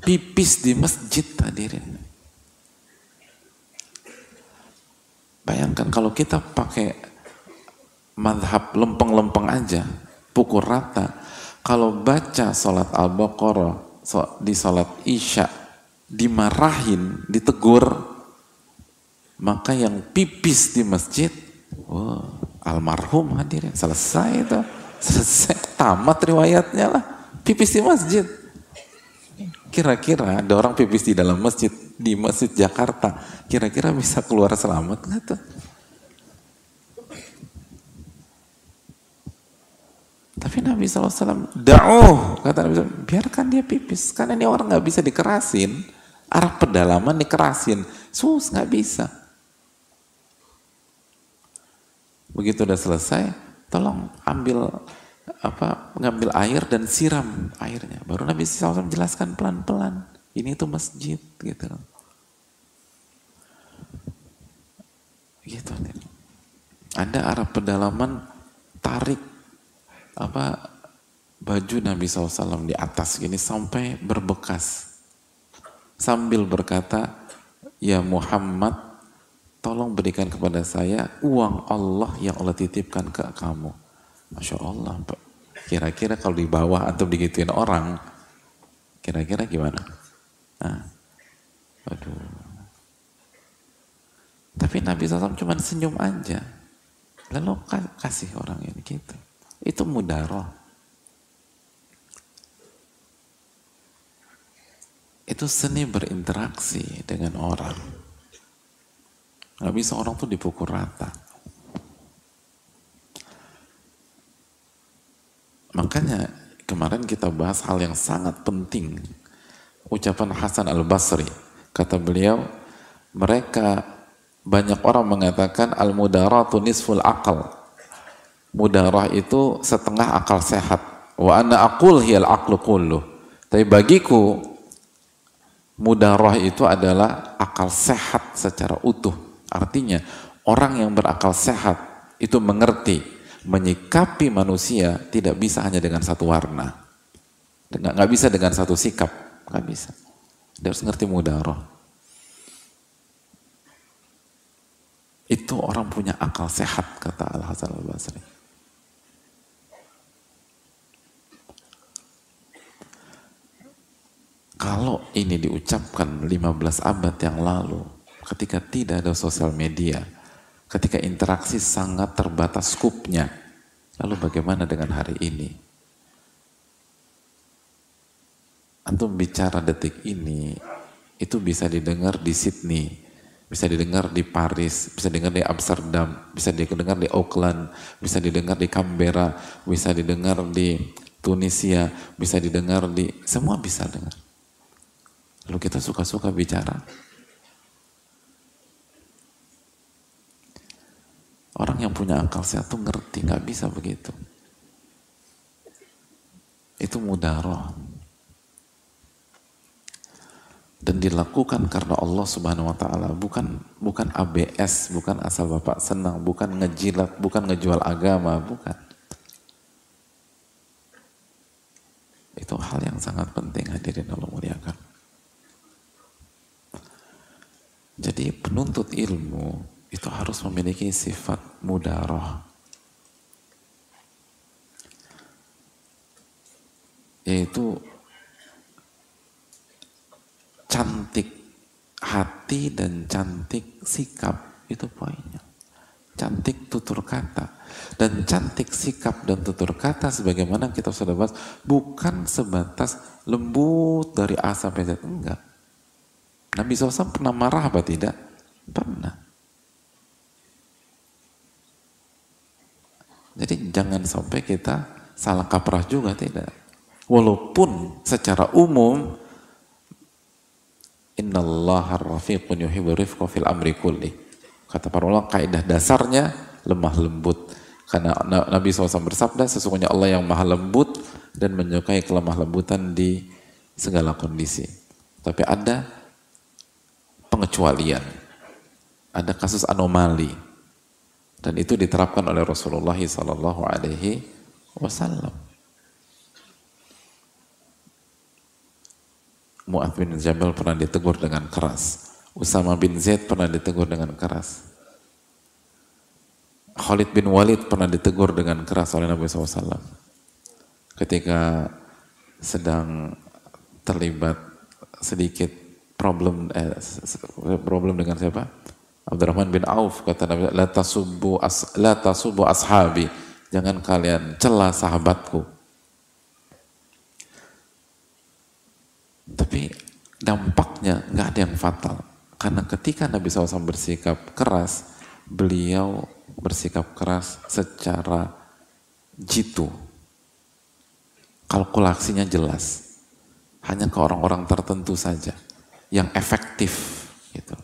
pipis di masjid hadirin. Bayangkan kalau kita pakai madhab lempeng-lempeng aja, pukul rata. Kalau baca sholat Al-Baqarah, di sholat Isya, dimarahin, ditegur, maka yang pipis di masjid, wow, almarhum hadirin, selesai itu. Selesai, tamat riwayatnya lah, pipis di masjid. Kira-kira ada orang pipis di dalam masjid, di Masjid Jakarta, kira-kira bisa keluar selamat nggak tuh? Tapi Nabi shallallahu alaihi wasallam, da'uh, kata Nabi shallallahu alaihi wasallam, biarkan dia pipis, karena ini orang nggak bisa dikerasin, arah pedalaman dikerasin, sus nggak bisa. Begitu udah selesai, tolong ambil apa, ngambil air dan siram airnya. Baru Nabi shallallahu alaihi wasallam jelaskan pelan-pelan. Ini tuh masjid, gitu. Gitu. Ada arah pedalaman tarik apa baju Nabi shallallahu alaihi wasallam di atas gini sampai berbekas. Sambil berkata, ya Muhammad, tolong berikan kepada saya uang Allah yang Allah titipkan ke kamu. Masya Allah, Pak. Kira-kira kalau di bawah atau digituin orang, kira-kira gimana? Nah, aduh. Tapi Nabi shallallahu alaihi wasallam cuma senyum aja. Lalu kasih orang ini gitu. Itu mudaroh. Itu seni berinteraksi dengan orang. Gak bisa orang tuh dipukul rata. Makanya kemarin kita bahas hal yang sangat penting. Ucapan Hasan Al-Basri, kata beliau, mereka banyak orang mengatakan al-mudaratu nisful aqal. Mudarah itu setengah akal sehat. Wa ana aqul hiyal aqlu kulluh. Tapi bagiku mudarah itu adalah akal sehat secara utuh. Artinya orang yang berakal sehat itu mengerti menyikapi manusia tidak bisa hanya dengan satu warna. Nggak bisa dengan satu sikap. Gak bisa. Dia harus ngerti mudaroh. Itu orang punya akal sehat, kata Al-Hasan Al-Basri. Kalau ini diucapkan lima belas abad yang lalu, ketika tidak ada sosial media, ketika interaksi sangat terbatas skupnya, lalu bagaimana dengan hari ini? Antum bicara detik ini, itu bisa didengar di Sydney, bisa didengar di Paris, bisa didengar di Amsterdam, bisa didengar di Auckland, bisa didengar di Canberra, bisa didengar di Tunisia, bisa didengar di... Semua bisa dengar. Lalu kita suka-suka bicara. Orang yang punya akal sehat tuh ngerti, nggak bisa begitu. Itu mudaroh. Dan dilakukan karena Allah Subhanahu Wa Taala, bukan bukan A B S, bukan asal bapak senang, bukan ngejilat, bukan ngejual agama, bukan. Itu hal yang sangat penting, hadirin Allah muliakan. Jadi penuntut ilmu itu harus memiliki sifat mudaroh, yaitu cantik hati dan cantik sikap. Itu poinnya, cantik tutur kata dan cantik sikap dan tutur kata, sebagaimana kita sudah bahas, bukan sebatas lembut dari A sampai Z, enggak. Nabi shallallahu alaihi wasallam pernah marah apa tidak? Pernah. Jadi jangan sampai kita salah kaprah juga, tidak. Walaupun secara umum innallaha rafiqun yuhibbur rifqa fil amri kulli. Kata para ulama, kaidah dasarnya lemah lembut. Karena Nabi shallallahu alaihi wasallam bersabda, sesungguhnya Allah yang maha lembut dan menyukai kelemah lembutan di segala kondisi. Tapi ada pengecualian, ada kasus anomali, dan itu diterapkan oleh Rasulullah Sallallahu Alaihi Wasallam. Mu'adz bin Jabal pernah ditegur dengan keras, Usama bin Zaid pernah ditegur dengan keras, Khalid bin Walid pernah ditegur dengan keras oleh Nabi Sallallahu Alaihi Wasallam ketika sedang terlibat sedikit problem eh, problem dengan siapa? Abdurrahman bin Auf, kata Nabi, la tasubbu as, la tasubbu ashabi, jangan kalian cela sahabatku. Tapi dampaknya nggak ada yang fatal, karena ketika Nabi shallallahu alaihi wasallam bersikap keras, beliau bersikap keras secara jitu, kalkulasinya jelas, hanya ke orang-orang tertentu saja yang efektif gitu.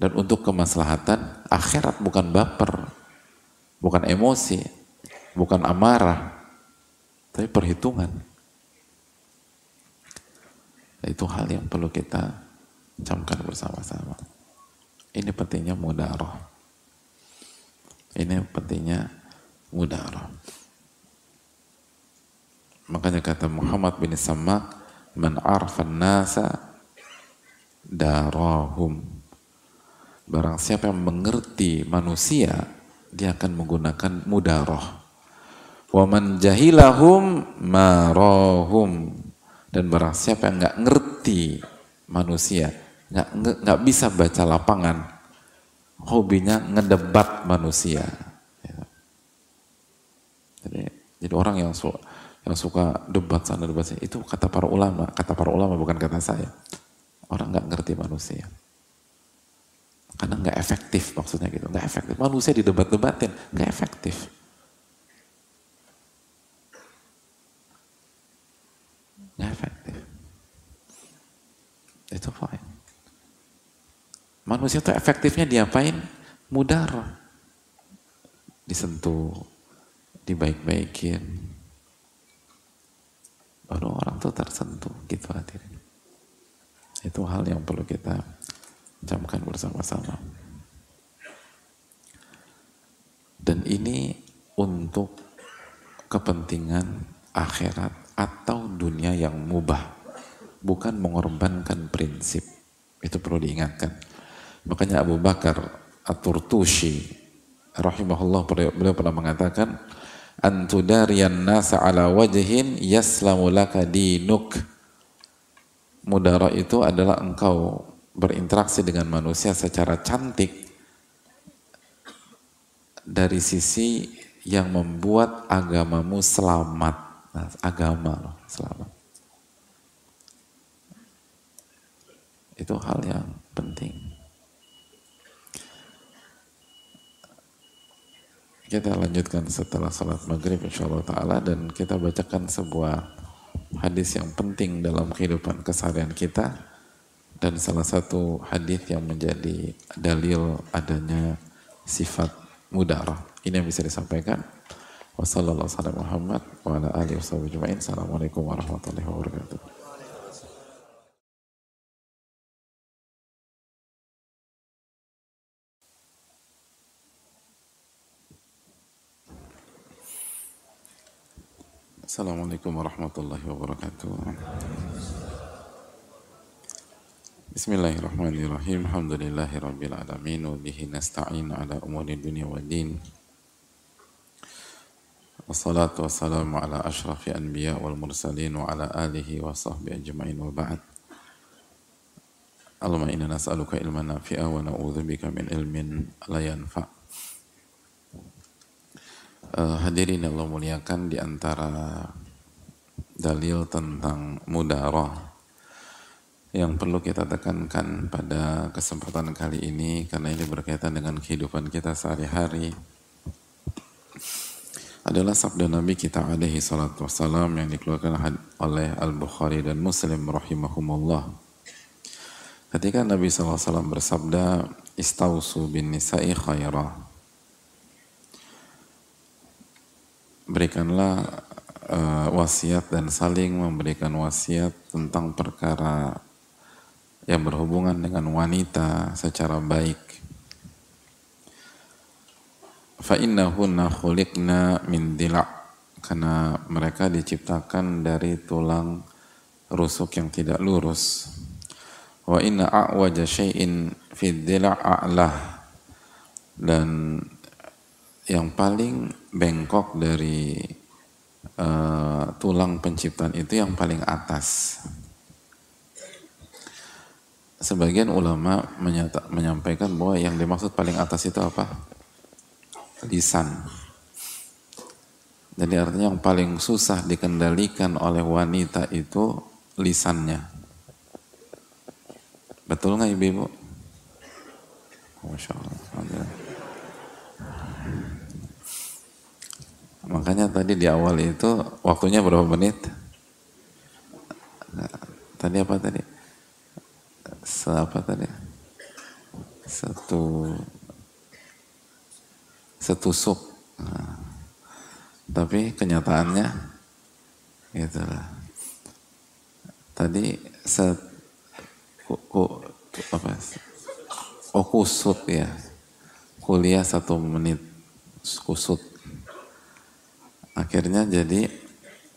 Dan untuk kemaslahatan akhirat, bukan baper, bukan emosi, bukan amarah, tapi perhitungan. Itu hal yang perlu kita camkan bersama-sama. Ini pentingnya mudaroh. Ini pentingnya mudaroh. Makanya kata Muhammad bin Sammak, man arfan nasa darahum. Barang siapa yang mengerti manusia, dia akan menggunakan mudaroh. Wa man jahilahum marahum. Dan barang siapa yang nggak ngerti manusia, nggak nggak bisa baca lapangan, hobinya ngedebat manusia. Jadi, jadi orang yang so, yang suka debat sana debat sini, itu kata para ulama, kata para ulama bukan kata saya, orang nggak ngerti manusia, karena nggak efektif, maksudnya gitu, nggak efektif. Manusia didebat-debatin nggak efektif. Nggak efektif itu fine. Manusia tuh efektifnya diapain? Mudar, disentuh, dibaik-baikin, baru orang tuh tersentuh gitu, hadirin. Itu hal yang perlu kita camkan bersama-sama. Dan ini untuk kepentingan akhirat atau dunia yang mubah, bukan mengorbankan prinsip. Itu perlu diingatkan. Makanya Abu Bakar At-Turtushi rahimahullah, beliau pernah mengatakan, antudariyan nasa ala wajhin yaslamu laka dinuk. Mudara itu adalah engkau berinteraksi dengan manusia secara cantik dari sisi yang membuat agamamu selamat. Nah, agama selamat. Itu hal yang penting. Kita lanjutkan setelah salat maghrib insyaallah ta'ala, dan kita bacakan sebuah hadis yang penting dalam kehidupan keseharian kita, dan salah satu hadis yang menjadi dalil adanya sifat mudarah. Ini yang bisa disampaikan. Wassallallahu ala Muhammad wa ala alihi washabihi ajmain. Assalamualaikum warahmatullahi wabarakatuh. Assalamualaikum warahmatullahi wabarakatuh. Bismillahirrahmanirrahim. Alhamdulillahi rabbil alamin. Wa bihi nasta'in ala umuri dunia wa din. Wassalatu wassalamu ala ashrafi anbiya wal mursalin wa ala alihi wa sahbihi ajma'in wa ba'd. Allahumma inna nas'aluka ilman nafi'a wa na'udzubika min ilmin la yanfa'. Uh, hadirin yang Allah muliakan, di antara dalil tentang mudarah yang perlu kita tekankan pada kesempatan kali ini, karena ini berkaitan dengan kehidupan kita sehari-hari, adalah sabda Nabi kita alaihi salatu wassalam yang dikeluarkan oleh Al-Bukhari dan Muslim rahimahumullah. Ketika Nabi sallallahu alaihi wasallam bersabda, istausu bin nisa'i khairah, berikanlah uh, wasiat dan saling memberikan wasiat tentang perkara yang berhubungan dengan wanita secara baik. Fa innahunna khuliqna min dila', karena mereka diciptakan dari tulang rusuk yang tidak lurus. Wa inna a'waja syai'in fi dila' a'lah, dan yang paling bengkok dari uh, tulang penciptaan itu yang paling atas. Sebagian ulama menyata, menyampaikan bahwa yang dimaksud paling atas itu apa? Lisan. Jadi artinya yang paling susah dikendalikan oleh wanita itu lisannya. Betul nggak ibu-ibu? Masya Allah. Makanya tadi di awal itu waktunya berapa menit? Nah, tadi apa tadi? Seapa tadi? Satu setusuk. Nah, tapi kenyataannya gitulah. Tadi set ku apa? Oh, kusut ya. Kuliah satu menit kusut. Akhirnya jadi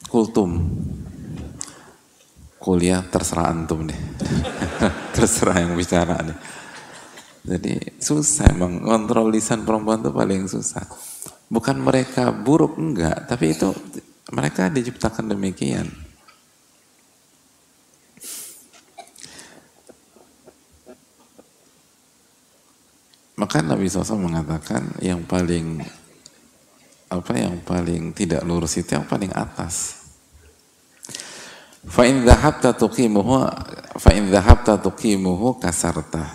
kultum. Kuliah terserah antum deh. Terserah yang bicara deh. Jadi susah emang. Kontrol lisan perempuan itu paling susah. Bukan mereka buruk, enggak. Tapi itu mereka diciptakan demikian. Maka Nabi shallallahu alaihi wasallam mengatakan yang paling apa yang paling tidak lurus itu yang paling atas. Fa in dhahabta tuqimuhu fa in dhahabta tuqimuhu kasarta.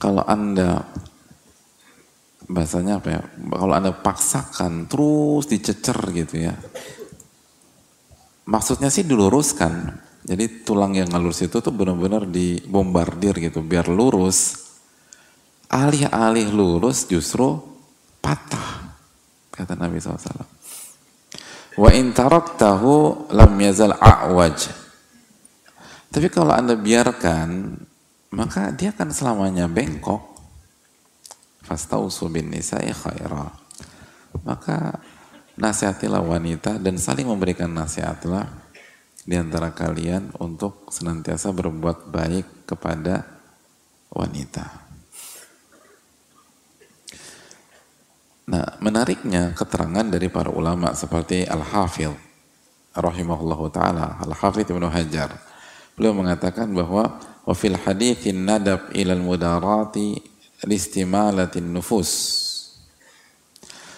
Kalau Anda, bahasanya apa ya? Kalau Anda paksakan terus dicecer gitu ya. Maksudnya sih diluruskan. Jadi tulang yang ngelurus itu tuh benar-benar dibombardir gitu biar lurus. Alih-alih lurus justru patah, kata Nabi shallallahu alaihi wasallam. Wa in taraktahu lam yazal a'waj. Tapi kalau Anda biarkan, maka dia akan selamanya bengkok. Fastausu bin nisa'i khaira. Maka nasihatilah wanita dan saling memberikan nasihatlah di antara kalian untuk senantiasa berbuat baik kepada wanita. Nah, menariknya keterangan dari para ulama seperti Al-Hafidh rahimahullahu taala, Al-Hafidh Ibnu Hajar. Beliau mengatakan bahwa wa fil haditsin nadab ilal mudarati listimalatin nufus.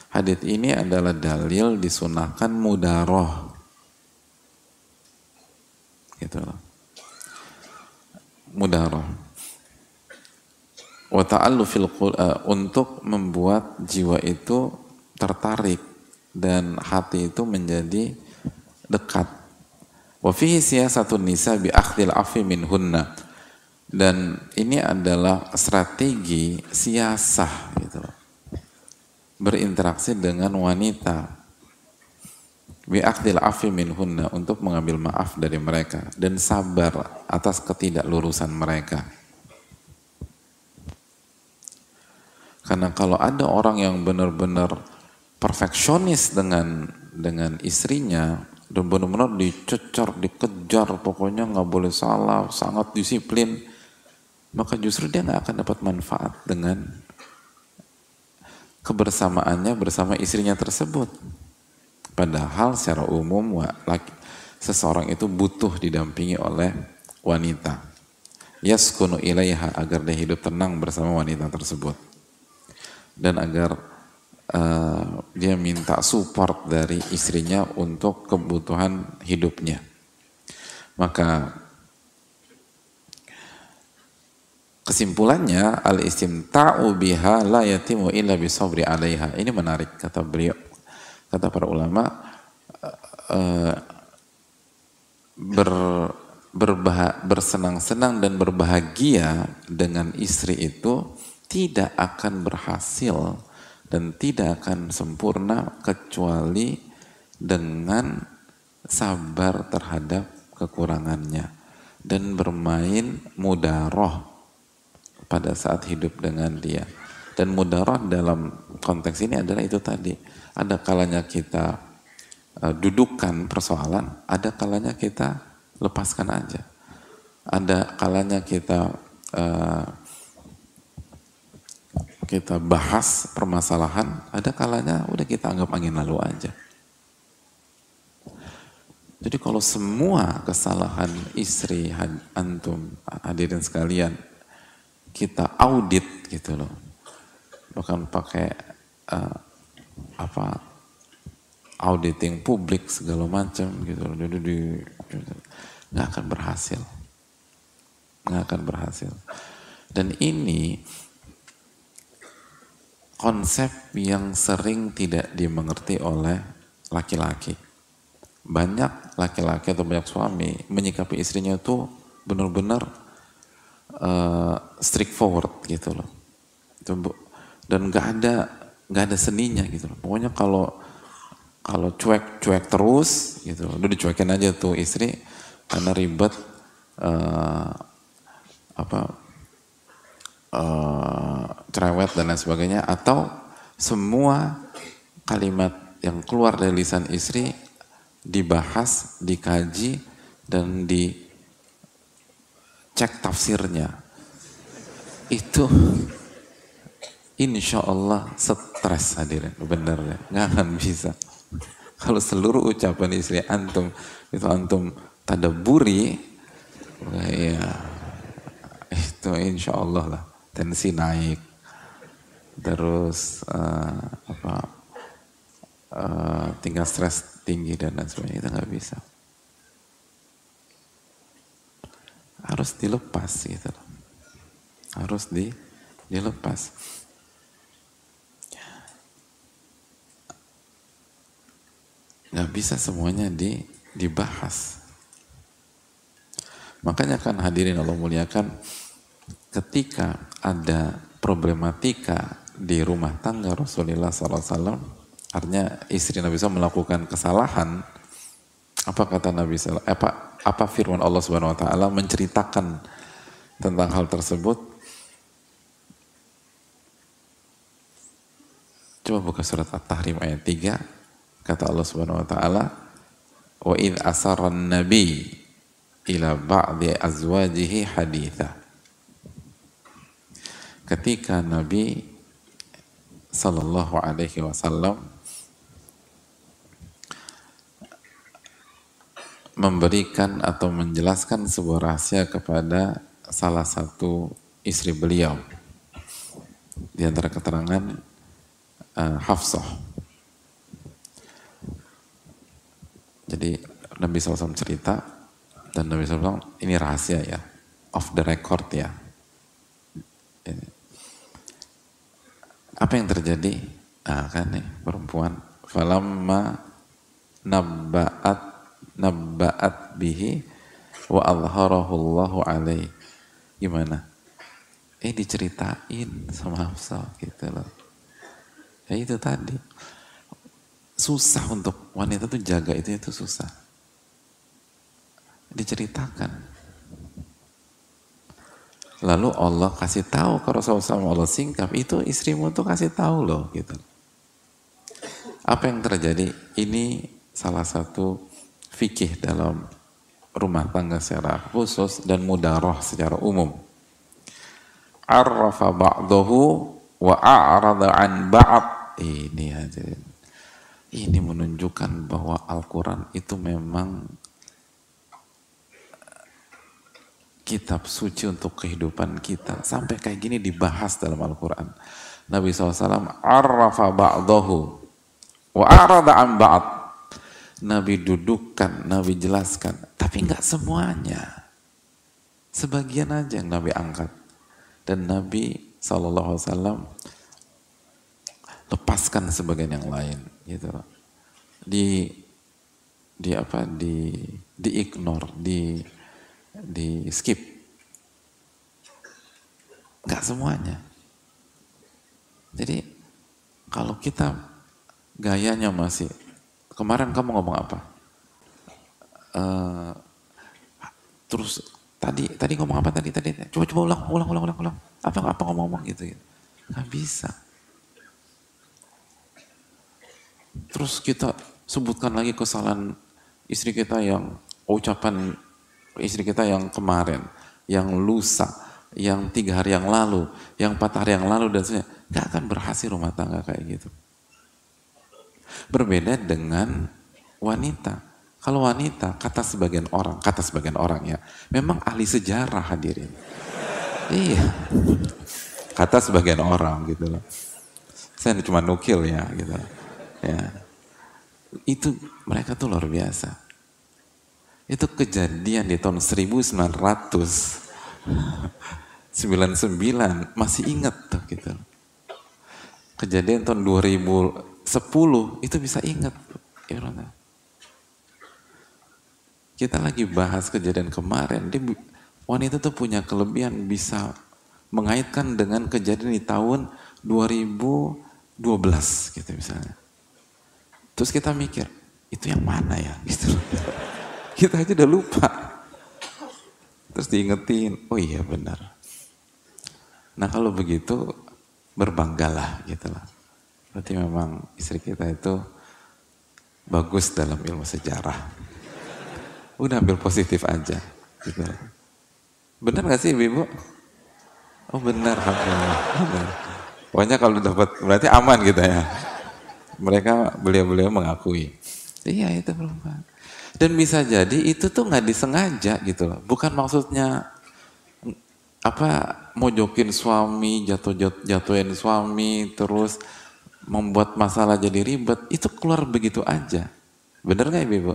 Hadits ini adalah dalil disunahkan mudaroh. Gitu loh. Mudaroh. Wa ta'allufil qul'a, untuk membuat jiwa itu tertarik dan hati itu menjadi dekat. Wa fihi siyasatun nisa bi akhdil afi minhunna. Dan ini adalah strategi siasah gitu loh. Berinteraksi dengan wanita. Bi akhdil afi minhunna, untuk mengambil maaf dari mereka dan sabar atas ketidaklurusan mereka. Karena kalau ada orang yang benar-benar perfeksionis dengan dengan istrinya, dan benar-benar dicecar, dikejar, pokoknya nggak boleh salah, sangat disiplin, maka justru dia nggak akan dapat manfaat dengan kebersamaannya bersama istrinya tersebut. Padahal secara umum seseorang itu butuh didampingi oleh wanita. Yaskunu ilaiha, agar dia hidup tenang bersama wanita tersebut. Dan agar uh, dia minta support dari istrinya untuk kebutuhan hidupnya. Maka kesimpulannya, al-istimta'u biha la yatimu illa bisabri alaiha. Ini menarik, kata beliau, kata para ulama, uh, ber, berbaha, bersenang-senang dan berbahagia dengan istri itu tidak akan berhasil dan tidak akan sempurna kecuali dengan sabar terhadap kekurangannya dan bermain mudaroh pada saat hidup dengan dia. Dan mudaroh dalam konteks ini adalah itu tadi, ada kalanya kita uh, dudukan persoalan, ada kalanya kita lepaskan aja, ada kalanya kita uh, kita bahas permasalahan, ada kalanya udah kita anggap angin lalu aja. Jadi kalau semua kesalahan istri antum hadirin sekalian kita audit gitu loh, bahkan pakai uh, apa auditing publik segala macam gitu loh, nggak akan berhasil, nggak akan berhasil. Dan ini konsep yang sering tidak dimengerti oleh laki-laki. Banyak laki-laki atau banyak suami menyikapi istrinya itu benar-benar uh, straightforward gitu loh. Dan nggak ada nggak ada seninya gitu loh. Pokoknya kalau kalau cuek-cuek terus gitu loh. Udah dicuekin aja tuh istri karena ribet uh, apa Uh, cerewet dan lain sebagainya, atau semua kalimat yang keluar dari lisan istri dibahas, dikaji dan dicek tafsirnya, itu insya Allah stres hadirin, bener ya, nggak akan bisa. Kalau seluruh ucapan istri antum itu antum tadaburi, ya itu insya Allah lah tensi naik, terus uh, apa uh, tingkat stres tinggi dan lain sebagainya. Kita nggak bisa, harus dilepas gitu, harus di dilepas. Nggak bisa semuanya di dibahas. Makanya kan hadirin Allah muliakan, ketika ada problematika di rumah tangga Rasulullah shallallahu alaihi wasallam, artinya istri Nabi shallallahu alaihi wasallam melakukan kesalahan, apa kata Nabi shallallahu alaihi wasallam, apa, apa firman Allah Subhanahu Wa Taala menceritakan tentang hal tersebut? Coba buka surat At-Tahrim ayat tiga, kata Allah Subhanahu Wa Taala, wa idh asarran nabi ila ba'di azwajihi haditha. Ketika Nabi sallallahu alaihi wasallam memberikan atau menjelaskan sebuah rahasia kepada salah satu istri beliau. Di antara keterangan uh, Hafsah. Jadi Nabi shallallahu alaihi wasallam cerita dan Nabi shallallahu alaihi wasallam ini rahasia ya, off the record ya. Apa yang terjadi? Ah, kan nih perempuan. Falamma nabba'at nabba'at bihi wa azharahu Allahu alaihi. Gimana? Eh diceritain sama Hafsah gitu loh. Ya itu tadi. Susah untuk wanita tuh jaga itu itu susah. Diceritakan. Lalu Allah kasih tahu kalau Rasulullah Allah singkap itu istrimu tuh kasih tahu loh gitu. Apa yang terjadi? Ini salah satu fikih dalam rumah tangga secara khusus dan mudaroh secara umum. Arrafa ba'dahu wa a'rada an ba'd. Ini hadirin. Ini menunjukkan bahwa Al-Quran itu memang kitab suci untuk kehidupan kita. Sampai kayak gini dibahas dalam Al-Quran. Nabi shallallahu alaihi wasallam arrafa ba'dahu wa a'rada an ba'd. Nabi dudukkan, Nabi jelaskan, tapi nggak semuanya. Sebagian aja yang Nabi angkat. Dan Nabi shallallahu alaihi wasallam lepaskan sebagian yang lain, gitu. Di, di apa? Di, di ignore, di, di skip. Nggak semuanya. Jadi kalau kita gayanya masih kemarin kamu ngomong apa? Uh, terus tadi tadi ngomong apa tadi tadi? Coba coba ulang ulang ulang ulang ulang. Apa apa ngomong-ngomong gitu gitu. Gak bisa. Terus kita sebutkan lagi kesalahan istri kita yang ucapan istri kita yang kemarin, yang lusa, yang tiga hari yang lalu, yang empat hari yang lalu dan sebagainya. Gak akan berhasil rumah tangga kayak gitu. Berbeda dengan wanita. Kalau wanita, kata sebagian orang, kata sebagian orang ya, memang ahli sejarah hadirin. Iya. Kata sebagian orang gitu loh. Saya cuma nukil ya gitu loh. Ya. Itu mereka tuh luar biasa. Itu kejadian di tahun seribu sembilan ratus sembilan puluh sembilan masih ingat tuh gitu loh. Kejadian tahun dua ribu sepuluh itu bisa ingat. Kita lagi bahas kejadian kemarin. Dia, wanita tuh punya kelebihan bisa mengaitkan dengan kejadian di tahun dua ribu dua belas gitu misalnya. Terus kita mikir, itu yang mana ya? Gitu. Kita aja udah lupa. Terus diingetin, oh iya benar. Nah kalau begitu berbanggalah gitu lah. Berarti memang istri kita itu bagus dalam ilmu sejarah. Udah ambil positif aja. Gitu. Benar gak sih ibu? Oh benar. Pokoknya kalau dapat berarti aman gitu ya. Mereka beliau-beliau mengakui. Iya itu perempuan. Dan bisa jadi itu tuh gak disengaja gitu. Bukan maksudnya apa mojokin suami, jatuh-jatuhin suami, terus membuat masalah jadi ribet, itu keluar begitu aja. Bener gak ibu?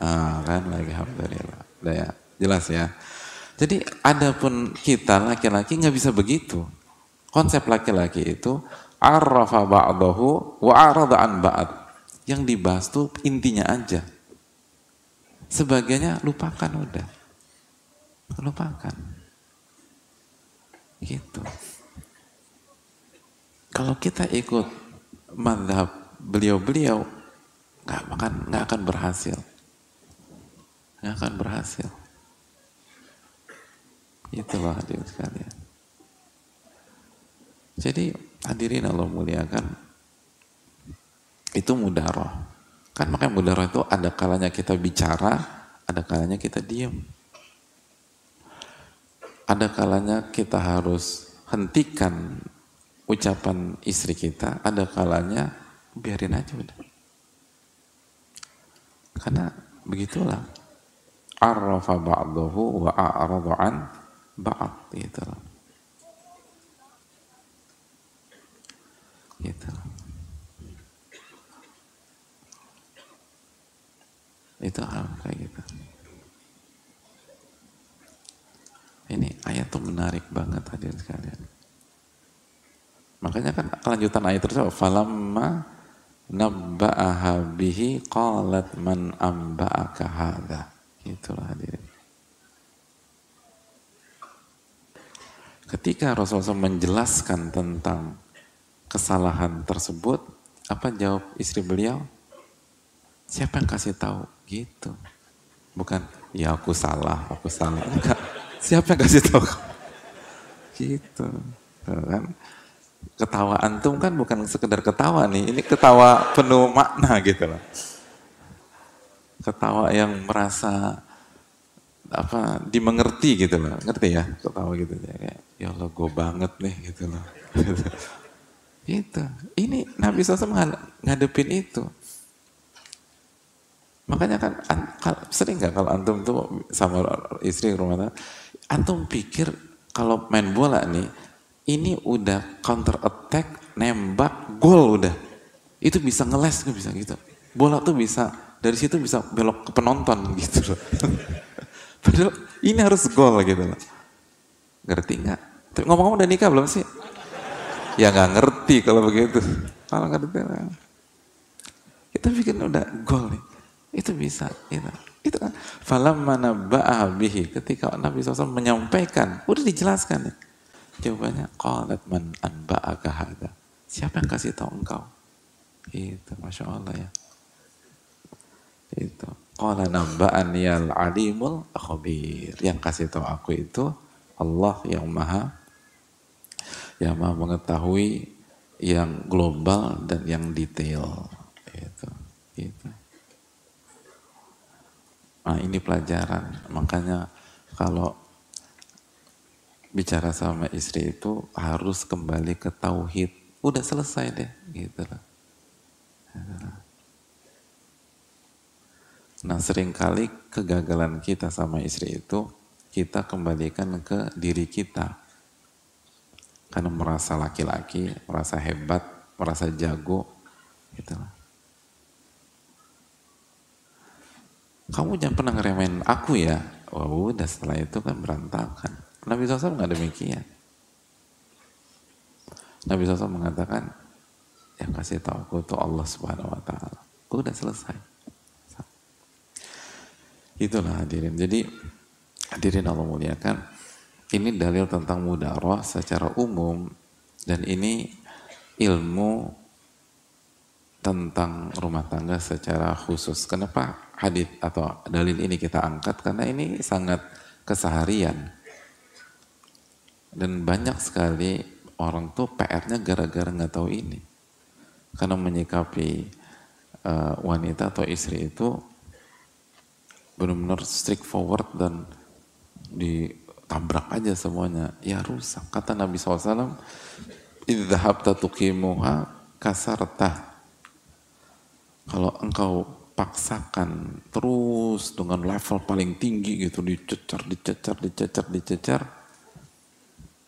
Ah, kan lagi alhamdulillah. Udah ya, jelas ya. Jadi adapun kita laki-laki gak bisa begitu. Konsep laki-laki itu arrafa ba'dahu wa arada an ba'd. Yang dibahas tuh intinya aja. Sebagainya lupakan udah. Lupakan. Gitu. Kalau kita ikut mazhab beliau-beliau, nggak akan nggak akan berhasil, nggak akan berhasil. Itulah hadirin sekalian. Jadi hadirin Allah muliakan, itu mudaroh. Kan makanya mudaroh itu ada kalanya kita bicara, ada kalanya kita diam, ada kalanya kita harus hentikan ucapan istri kita ada kalanya biarin aja udah, karena begitulah arrafa ba'dahu wa a'radu an ba'd gitu lah. Gitu lah. Itu hal kayak gitu. Ini ayat tuh menarik banget hadirin sekalian. Makanya kan kelanjutan ayat tersebut falamma nabba'aha bihi qalat man amba'aka hadza. Itulah hadirin. Ketika Rasulullah menjelaskan tentang kesalahan tersebut, apa jawab istri beliau? Siapa yang kasih tahu? Gitu. Bukan, ya aku salah, aku salah. Enggak. Siapa yang kasih tahu? Gitu. Tuh, kan? Ketawa antum kan bukan sekedar ketawa nih, ini ketawa penuh makna gitu loh. Ketawa yang merasa apa dimengerti gitu loh, ngerti ya? Ketawa gitu ya, kayak ya Allah gue banget nih gitu loh. Gitu. Ini Nabi shallallahu alaihi wasallam ngadepin itu. Makanya kan sering nggak kalau antum tuh sama istri rumah tangga, antum pikir kalau main bola nih, ini udah counter attack, nembak, gol udah. Itu bisa ngeles, nggak bisa gitu. Bola tuh bisa dari situ bisa belok ke penonton gitu. Padahal ini harus gol gitu loh. Ngerti nggak? Tapi ngomong-ngomong udah nikah belum sih? Ya nggak ngerti kalau begitu. Kalau nggak ngerti, kita bikin udah gol nih. Itu bisa, itu, itu kan. Falamma nabba'aha bihi, ketika Nabi shallallahu alaihi wasallam menyampaikan, udah dijelaskan. Ya. Jawabannya, qalat man anba'aka hadza. Siapa yang kasih tahu engkau? Itu, masya Allah ya. Itu, qala nabba'aniyal alimul khabir. Yang kasih tahu aku itu Allah yang maha, yang maha mengetahui, yang global dan yang detail. Itu, itu. Nah ini pelajaran, makanya kalau bicara sama istri itu harus kembali ke tauhid. Udah selesai deh, gitu lah. Nah seringkali kegagalan kita sama istri itu kita kembalikan ke diri kita. Karena merasa laki-laki, merasa hebat, merasa jago, gitu lah. Kamu jangan pernah ngeremehin aku ya. Wow, udah setelah itu kan berantakan. Nabi shallallahu alaihi wasallam nggak demikian. Nabi shallallahu alaihi wasallam mengatakan, yang kasih tahu aku itu Allah Subhanahu Wa Taala. Aku udah selesai. Itulah hadirin. Jadi hadirin Allah muliakan. Ini dalil tentang mudaroh secara umum dan ini ilmu tentang rumah tangga secara khusus. Kenapa? Hadith atau dalil ini kita angkat karena ini sangat keseharian dan banyak sekali orang tuh P R-nya gara-gara nggak tahu ini, karena menyikapi uh, wanita atau istri itu benar-benar straightforward dan ditabrak aja semuanya, ya rusak. Kata Nabi shallallahu alaihi wasallam, idzahabta tuqimuha kasartah. Kalau engkau paksakan terus dengan level paling tinggi gitu, dicecar, dicecar, dicecar, dicecar,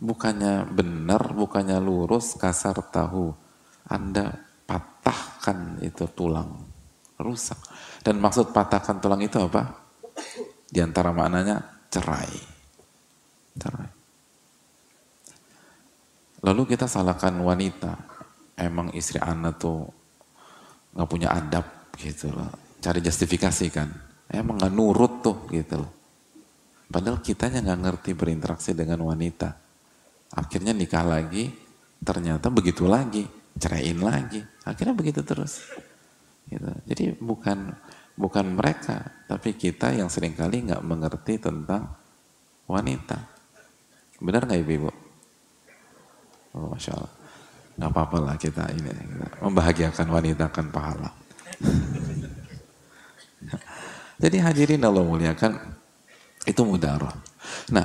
bukannya benar, bukannya lurus, kasar tahu, Anda patahkan itu tulang, rusak. Dan maksud patahkan tulang itu apa? Di antara maknanya cerai. Cerai. Lalu kita salahkan wanita, emang istri Anda tuh nggak punya adab, gitu loh, cari justifikasi kan, emang nggak nurut tuh gitu loh. Padahal kitanya nggak ngerti berinteraksi dengan wanita, akhirnya nikah lagi, ternyata begitu lagi, ceraiin lagi, akhirnya begitu terus. Gitu. Jadi bukan bukan mereka, tapi kita yang seringkali nggak mengerti tentang wanita. Benar nggak ibu-ibu? Oh, masya Allah, nggak apa-apa lah kita ini, kita membahagiakan wanita kan pahala. Jadi hadirin Allah muliakan, itu mudaroh. Nah,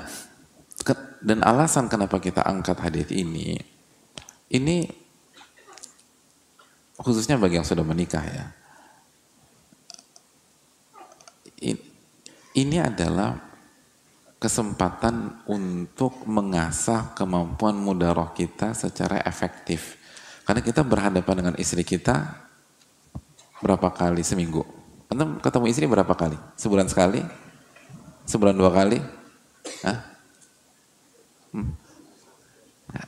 ke, dan alasan kenapa kita angkat hadits ini Ini khususnya bagi yang sudah menikah ya. Ini adalah kesempatan untuk mengasah kemampuan mudaroh kita secara efektif. Karena kita berhadapan dengan istri kita berapa kali seminggu? Antum ketemu istri berapa kali? Sebulan sekali? Sebulan dua kali? Hah? Hmm. Nah,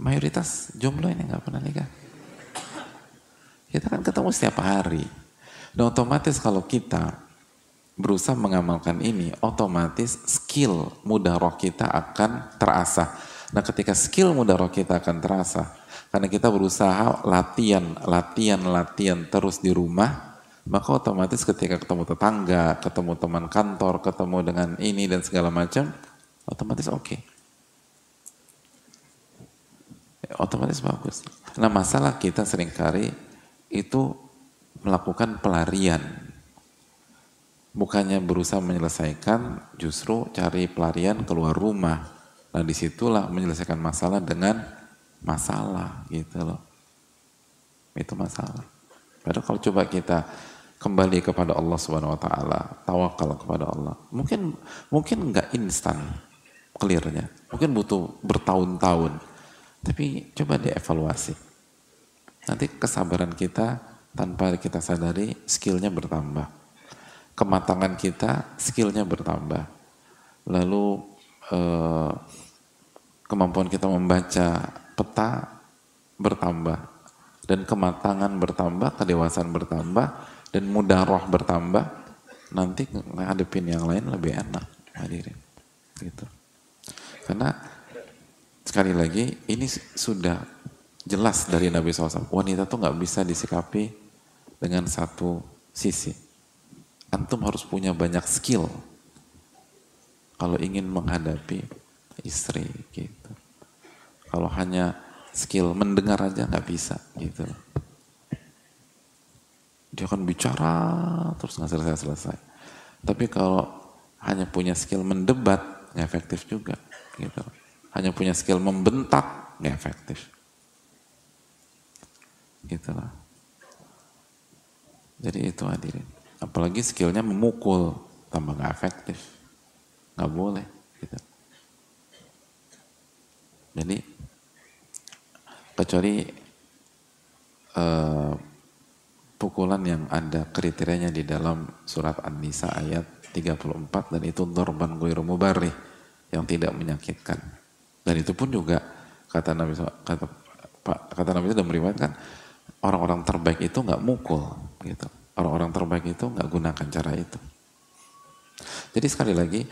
mayoritas jomblo ini nggak pernah nikah. Kita kan ketemu setiap hari. Dan otomatis kalau kita berusaha mengamalkan ini, otomatis skill mudaroh kita akan terasa. Nah, ketika skill mudaroh kita akan terasa, karena kita berusaha latihan, latihan, latihan terus di rumah, maka otomatis ketika ketemu tetangga, ketemu teman kantor, ketemu dengan ini dan segala macam, otomatis oke. Okay. Otomatis bagus. Nah, masalah kita seringkali itu melakukan pelarian. Bukannya berusaha menyelesaikan, justru cari pelarian keluar rumah. Nah, disitulah menyelesaikan masalah dengan masalah, gitu loh. Itu masalah. Padahal kalau coba kita kembali kepada Allah Subhanahu Wa Taala, tawakal kepada Allah, mungkin mungkin nggak instan clearnya, mungkin butuh bertahun-tahun. Tapi coba dievaluasi. Nanti kesabaran kita tanpa kita sadari skillnya bertambah. Kematangan kita, skillnya bertambah. Lalu eh, kemampuan kita membaca peta bertambah. Dan kematangan bertambah, kedewasaan bertambah, dan mudaroh bertambah. Nanti ngadepin yang lain lebih enak. Hadirin. Gitu. Karena sekali lagi, ini sudah jelas dari Nabi shallallahu alaihi wasallam. Wanita tuh gak bisa disikapi dengan satu sisi. Antum harus punya banyak skill kalau ingin menghadapi istri gitu. Kalau hanya skill mendengar aja nggak bisa gitu. Dia akan bicara terus nggak selesai-selesai. Tapi kalau hanya punya skill mendebat nggak efektif juga gitu. Hanya punya skill membentak nggak efektif. Gitulah. Jadi itu hadirin. Apalagi skillnya memukul, tambah gak efektif. Gak boleh. Gitu. Jadi, kecuali uh, pukulan yang ada kriterianya di dalam surat An-Nisa ayat tiga puluh empat, dan itu dorban ghairu mubarih, yang tidak menyakitkan. Dan itu pun juga, kata Nabi kata, kata Nabi itu sudah meriwayatkan, orang-orang terbaik itu gak mukul. Gitu. Orang-orang terbaik itu nggak gunakan cara itu. Jadi sekali lagi,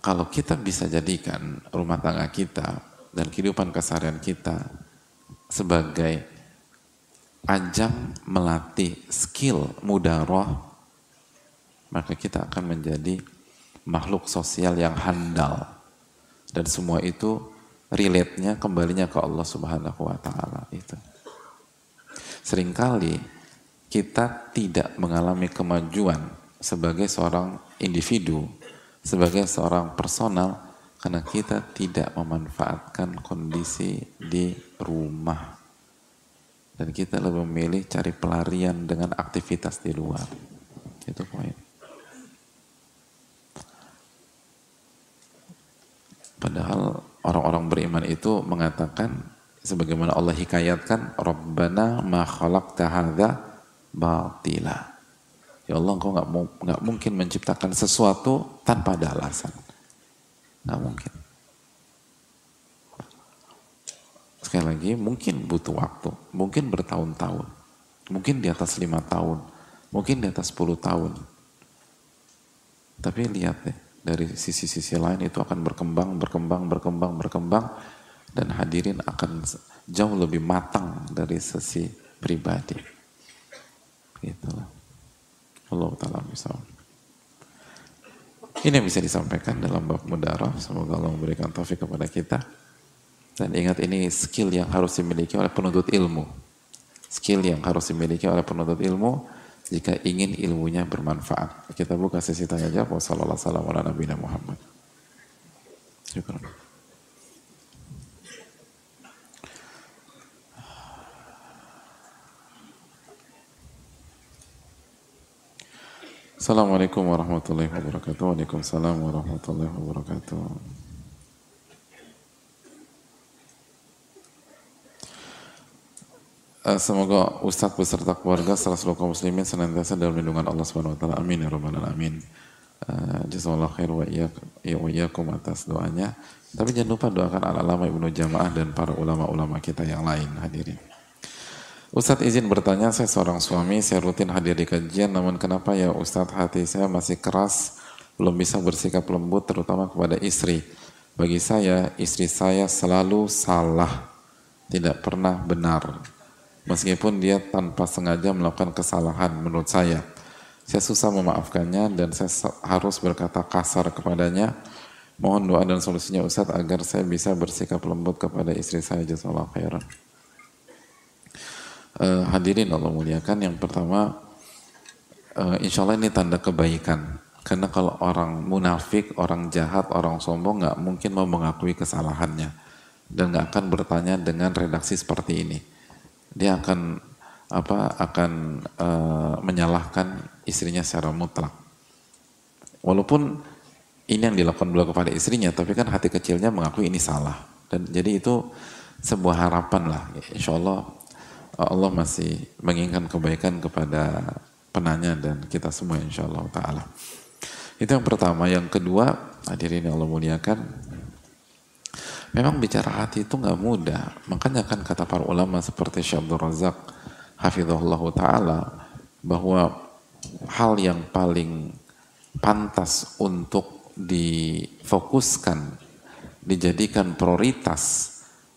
kalau kita bisa jadikan rumah tangga kita dan kehidupan keseharian kita sebagai ajang melatih skill mudaroh, maka kita akan menjadi makhluk sosial yang handal. Dan semua itu relate-nya kembalinya ke Allah Subhanahu Wa Taala itu. Seringkali kita tidak mengalami kemajuan sebagai seorang individu, sebagai seorang personal, karena kita tidak memanfaatkan kondisi di rumah. Dan kita lebih memilih cari pelarian dengan aktivitas di luar. Itu poin. Padahal orang-orang beriman itu mengatakan, sebagaimana Allah hikayatkan, Rabbana ma khalaqta hadza batila. Ya Allah, engkau gak, gak mungkin menciptakan sesuatu tanpa ada alasan. Gak mungkin. Sekali lagi, mungkin butuh waktu. Mungkin bertahun-tahun. Mungkin di atas lima tahun. Mungkin di atas sepuluh tahun. Tapi lihat deh, dari sisi-sisi lain itu akan berkembang, berkembang, berkembang, berkembang. Dan hadirin akan jauh lebih matang dari sisi pribadi. Itulah. Allah Ta'ala misal. Ini yang bisa disampaikan dalam bab mudaroh. Semoga Allah memberikan taufik kepada kita. Dan ingat, ini skill yang harus dimiliki oleh penuntut ilmu. Skill yang harus dimiliki oleh penuntut ilmu jika ingin ilmunya bermanfaat. Kita buka sesi tanya jawab. Wassalamualaikum warahmatullahi wabarakatuh. Syukur. Assalamualaikum warahmatullahi wabarakatuh. Waalaikumsalam warahmatullahi wabarakatuh. Semoga Ustadz beserta keluarga serta seluruh muslimin senantiasa dalam lindungan Allah Subhanahu Wa Taala. Amin ya rabbal alamin. Jazakallahu khair wa iyyakum atas doanya. Tapi jangan lupa doakan al-alama Ibnul Jama'ah dan para ulama-ulama kita yang lain hadirin. Ustadz izin bertanya, saya seorang suami, saya rutin hadir di kajian, namun kenapa ya Ustadz hati saya masih keras, belum bisa bersikap lembut terutama kepada istri. Bagi saya, istri saya selalu salah, tidak pernah benar. Meskipun dia tanpa sengaja melakukan kesalahan menurut saya. Saya susah memaafkannya dan saya harus berkata kasar kepadanya. Mohon doa dan solusinya Ustadz agar saya bisa bersikap lembut kepada istri saya. Jazakallahu khairan. Uh, hadirin Allah muliakan, yang pertama uh, insya Allah ini tanda kebaikan, karena kalau orang munafik, orang jahat, orang sombong nggak mungkin mau mengakui kesalahannya dan nggak akan bertanya dengan redaksi seperti ini. Dia akan apa akan uh, menyalahkan istrinya secara mutlak, walaupun ini yang dilakukan beliau kepada istrinya, tapi kan hati kecilnya mengakui ini salah. Dan jadi itu sebuah harapan lah, insya Allah Allah masih menginginkan kebaikan kepada penanya dan kita semua insya Allah ta'ala. Itu yang pertama. Yang kedua, hadirin yang Allah muliakan, memang bicara hati itu nggak mudah. Makanya kan kata para ulama seperti Syekh Abdul Razak hafizahullah ta'ala, bahwa hal yang paling pantas untuk difokuskan, dijadikan prioritas,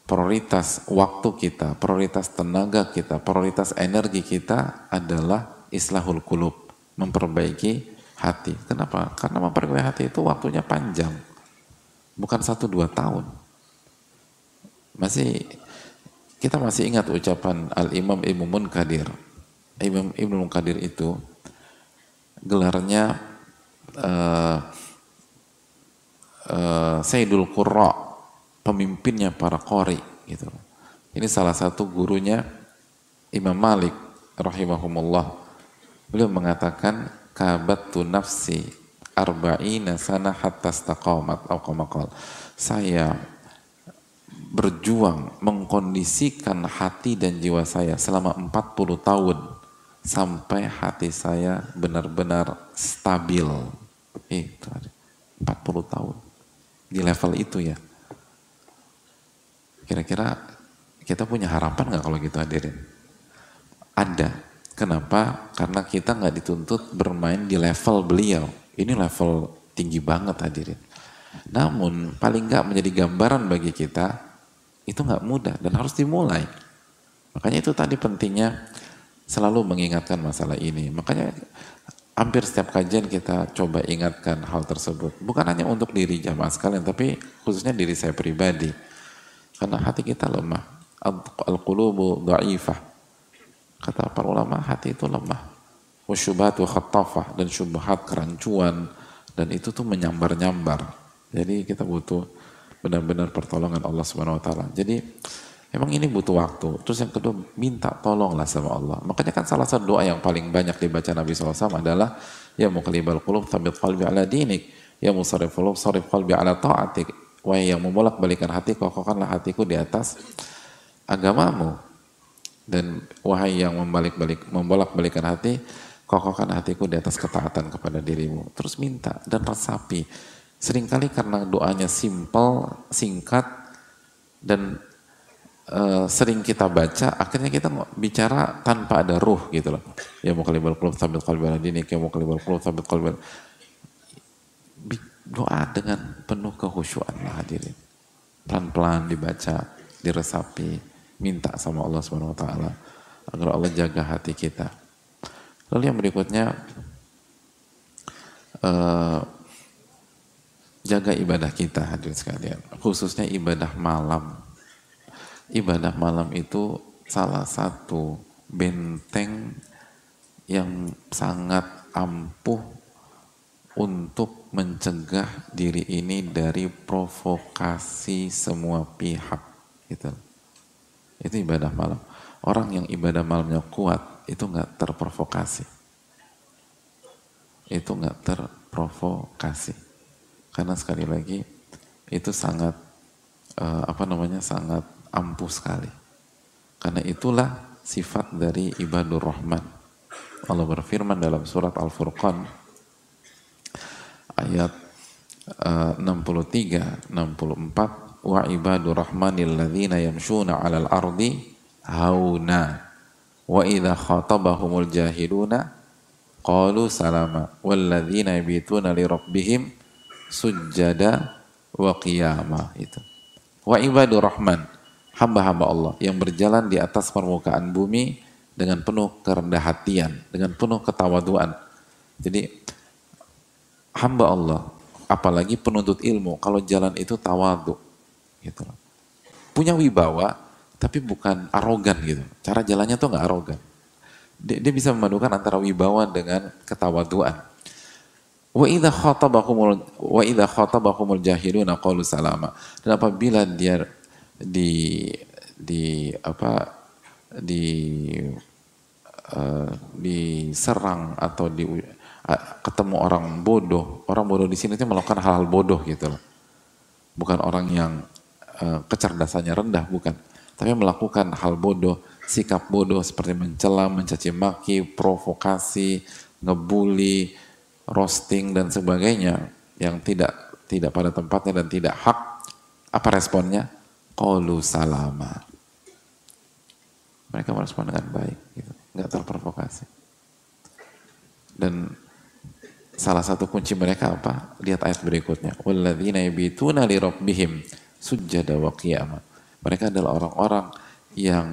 prioritas waktu kita, prioritas tenaga kita, prioritas energi kita adalah islahul qulub, memperbaiki hati. Kenapa? Karena memperbaiki hati itu waktunya panjang, bukan satu dua tahun. Masih kita masih ingat ucapan Al Imam Ibnu Munkadir. Imam Ibnu Munkadir itu gelarnya uh, uh, Sayyidul Qurra, pemimpinnya para qori gitu. Ini salah satu gurunya Imam Malik rahimahumullah. Beliau mengatakan kabattu nafsi arba'ina sana hatta istaqamat atau kama qala. Saya berjuang mengkondisikan hati dan jiwa saya selama empat puluh tahun sampai hati saya benar-benar stabil. Itu ada empat puluh tahun. Di level itu ya. Kira-kira kita punya harapan nggak kalau gitu hadirin? Ada. Kenapa? Karena kita nggak dituntut bermain di level beliau. Ini level tinggi banget hadirin. Namun paling nggak menjadi gambaran bagi kita itu nggak mudah dan harus dimulai. Makanya itu tadi pentingnya selalu mengingatkan masalah ini. Makanya hampir setiap kajian kita coba ingatkan hal tersebut. Bukan hanya untuk diri jamaah sekalian, tapi khususnya diri saya pribadi. Karena hati kita lemah. Al-qulubu dha'ifah. Kata para ulama, hati itu lemah. Wasyubhatu khattafah. Dan syubhat kerancuan. Dan itu tuh menyambar-nyambar. Jadi kita butuh benar-benar pertolongan Allah Subhanahu Wa Taala. Jadi emang ini butuh waktu. Terus yang kedua, minta tolonglah sama Allah. Makanya kan salah satu doa yang paling banyak dibaca Nabi shallallahu alaihi wasallam adalah ya muqallibal qulub tsabbit qalbi ala dinik. Ya musarrifal qulub sarrif qalbi ala ta'atik. Wahai yang membolak-balikan hati, kokohkanlah hatiku di atas agamamu. Dan wahai yang membalik-balik, membolak-balikan hati, kokohkan hatiku di atas ketaatan kepada dirimu. Terus minta dan resapi. Seringkali karena doanya simple, singkat, dan e, sering kita baca, akhirnya kita bicara tanpa ada ruh gitu loh. Ya muqallibal qulub tsabbit qalbi ala dinik, ya muqallibal qulub tsabbit qalbi ala dinik. Doa dengan penuh kehusyuan lah hadirin. Pelan-pelan dibaca, diresapi, minta sama Allah Subhanahu Wa Taala agar Allah jaga hati kita. Lalu yang berikutnya, eh, jaga ibadah kita hadirin sekalian, khususnya ibadah malam. Ibadah malam itu salah satu benteng yang sangat ampuh untuk mencegah diri ini dari provokasi semua pihak. Gitu. Itu ibadah malam. Orang yang ibadah malamnya kuat, itu nggak terprovokasi. itu nggak terprovokasi. Karena sekali lagi itu sangat uh, apa namanya sangat ampuh sekali. Karena itulah sifat dari ibadur rahman. Allah berfirman dalam surat Al-Furqan ayat uh, enam puluh tiga enam puluh empat, wa ibadur rahmanil ladzina yamshuna 'alal ardi hauna wa idza khatabahumul jahiluna qalu salama wal ladzina yabituna li rabbihim sujjada wa qiyama. Itu wa ibadur rahman, hamba-hamba Allah yang berjalan di atas permukaan bumi dengan penuh kerendah hatian, dengan penuh ketawaduan. Jadi hamba Allah, apalagi penuntut ilmu, kalau jalan itu tawadu gitu, punya wibawa tapi bukan arogan gitu. Cara jalannya tuh nggak arogan. Dia, dia bisa memadukan antara wibawa dengan ketawaduan. Wa idza khatabakumul wa idza khatabakumul jahiluna qalu salama. Dan apabila dia di di apa di uh, diserang atau di uh, ketemu orang bodoh, orang bodoh di sini itu melakukan hal-hal bodoh gitu loh. Bukan orang yang uh, kecerdasannya rendah, bukan. Tapi melakukan hal bodoh, sikap bodoh seperti mencela, mencaci maki, provokasi, ngebully, roasting dan sebagainya yang tidak tidak pada tempatnya dan tidak hak, apa responnya? Qalu salama. Mereka merespon dengan baik gitu, nggak terprovokasi. Dan salah satu kunci mereka apa? Lihat ayat berikutnya, walladzina yabituna li rabbihim sujjada wa qiyama. Mereka adalah orang-orang yang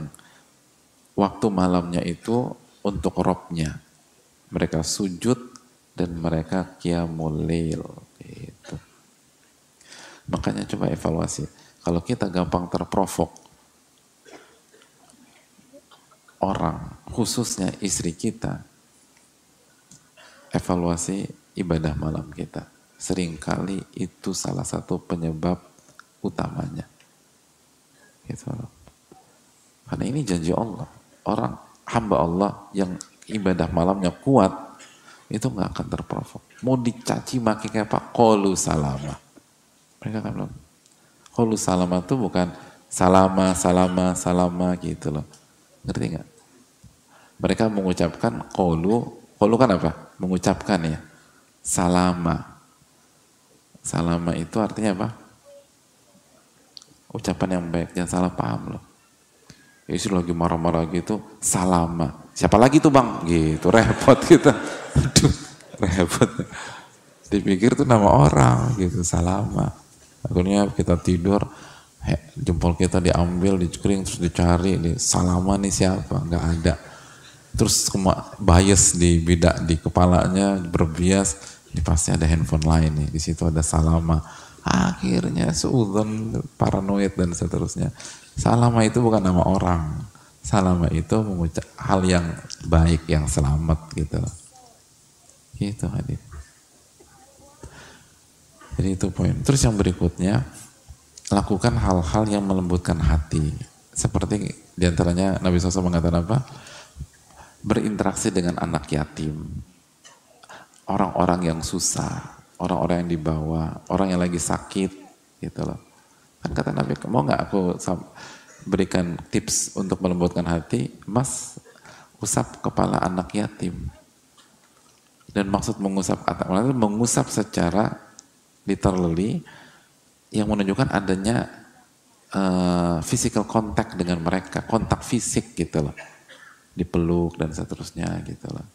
waktu malamnya itu untuk Rabb-nya mereka sujud dan mereka qiyamul lail gitu. Makanya coba evaluasi. Kalau kita gampang terprovok orang, khususnya istri kita, evaluasi ibadah malam kita. Seringkali itu salah satu penyebab utamanya. Gitu. Karena ini janji Allah. Orang hamba Allah yang ibadah malamnya kuat itu nggak akan terprovok. Mau dicaci maki kayak apa? Qalu salama. Mereka kan belum. Qalu salama itu bukan salama, salama, salama gitu loh. Ngerti nggak? Mereka mengucapkan qalu. Qalu kan apa? Mengucapkan ya. Salama. Salama itu artinya apa? Ucapan yang baik. Jangan salah paham loh. Istri lagi marah-marah gitu. Salama. Siapa lagi tuh bang? Gitu, repot kita. Aduh, repot. Dipikir tuh nama orang gitu, salama. Akhirnya kita tidur, he, jempol kita diambil, dikering, terus dicari. Di, salama nih siapa? Nggak ada. Terus kema- bias di bidak, di kepalanya, berbias. Ini pasti ada handphone lain nih, di situ ada salama. Akhirnya suudzon, paranoid dan seterusnya. Salama itu bukan nama orang. Salama itu mengucap hal yang baik, yang selamat gitu loh. Gitu hadir. Jadi itu poin. Terus yang berikutnya, lakukan hal-hal yang melembutkan hati. Seperti diantaranya Nabi shallallahu alaihi wasallam mengatakan apa? Berinteraksi dengan anak yatim, orang-orang yang susah, orang-orang yang dibawa, orang yang lagi sakit gitu loh. Kan kata Nabi, mau nggak aku berikan tips untuk melembutkan hati, mas usap kepala anak yatim. Dan maksud mengusap anak yatim, mengusap secara literally yang menunjukkan adanya uh, physical contact dengan mereka, kontak fisik gitu loh, dipeluk dan seterusnya gitu loh.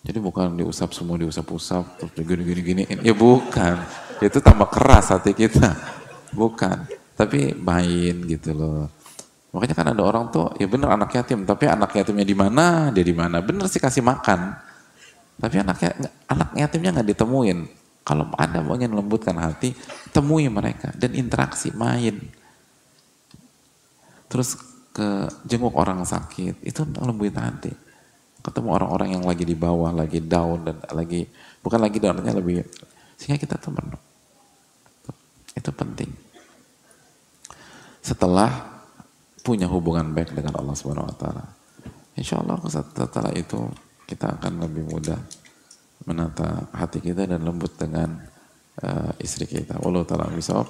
Jadi bukan diusap semua, diusap-usap terus gini-gini-gini, ya bukan, itu tambah keras hati kita, bukan. Tapi main gitu loh. Makanya kan ada orang tuh, ya bener anak yatim, tapi anak yatimnya di mana, dia di mana. Bener sih kasih makan, tapi anaknya anak yatimnya nggak ditemuin. Kalau Anda mau ingin lembutkan hati, temui mereka dan interaksi, main. Terus ke jenguk orang sakit, itu lembutin hati. Ketemu orang-orang yang lagi di bawah, lagi down dan lagi bukan lagi downnya lebih, sehingga kita tuh merenung. Itu penting. Setelah punya hubungan baik dengan Allah Subhanahu Wa Taala, insya Allah setelah itu kita akan lebih mudah menata hati kita dan lembut dengan uh, istri kita. Wallahu ta'ala a'lam.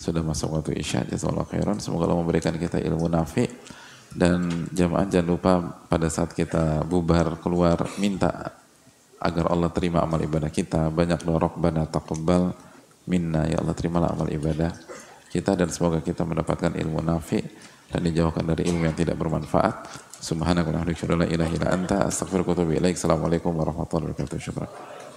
Sudah masuk waktu isya, jazakallahu khairan. Semoga Allah memberikan kita ilmu nafi. Dan jamaah jangan lupa pada saat kita bubar keluar minta agar Allah terima amal ibadah kita. Banyak doa Rabbana taqabbal minna, ya Allah terimalah amal ibadah kita dan semoga kita mendapatkan ilmu nafi dan dijauhkan dari ilmu yang tidak bermanfaat. Subhanakallahumma wa bihamdika, la ilaha illa anta, astaghfiruka wa atubu ilaik. Assalamualaikum warahmatullahi wabarakatuh.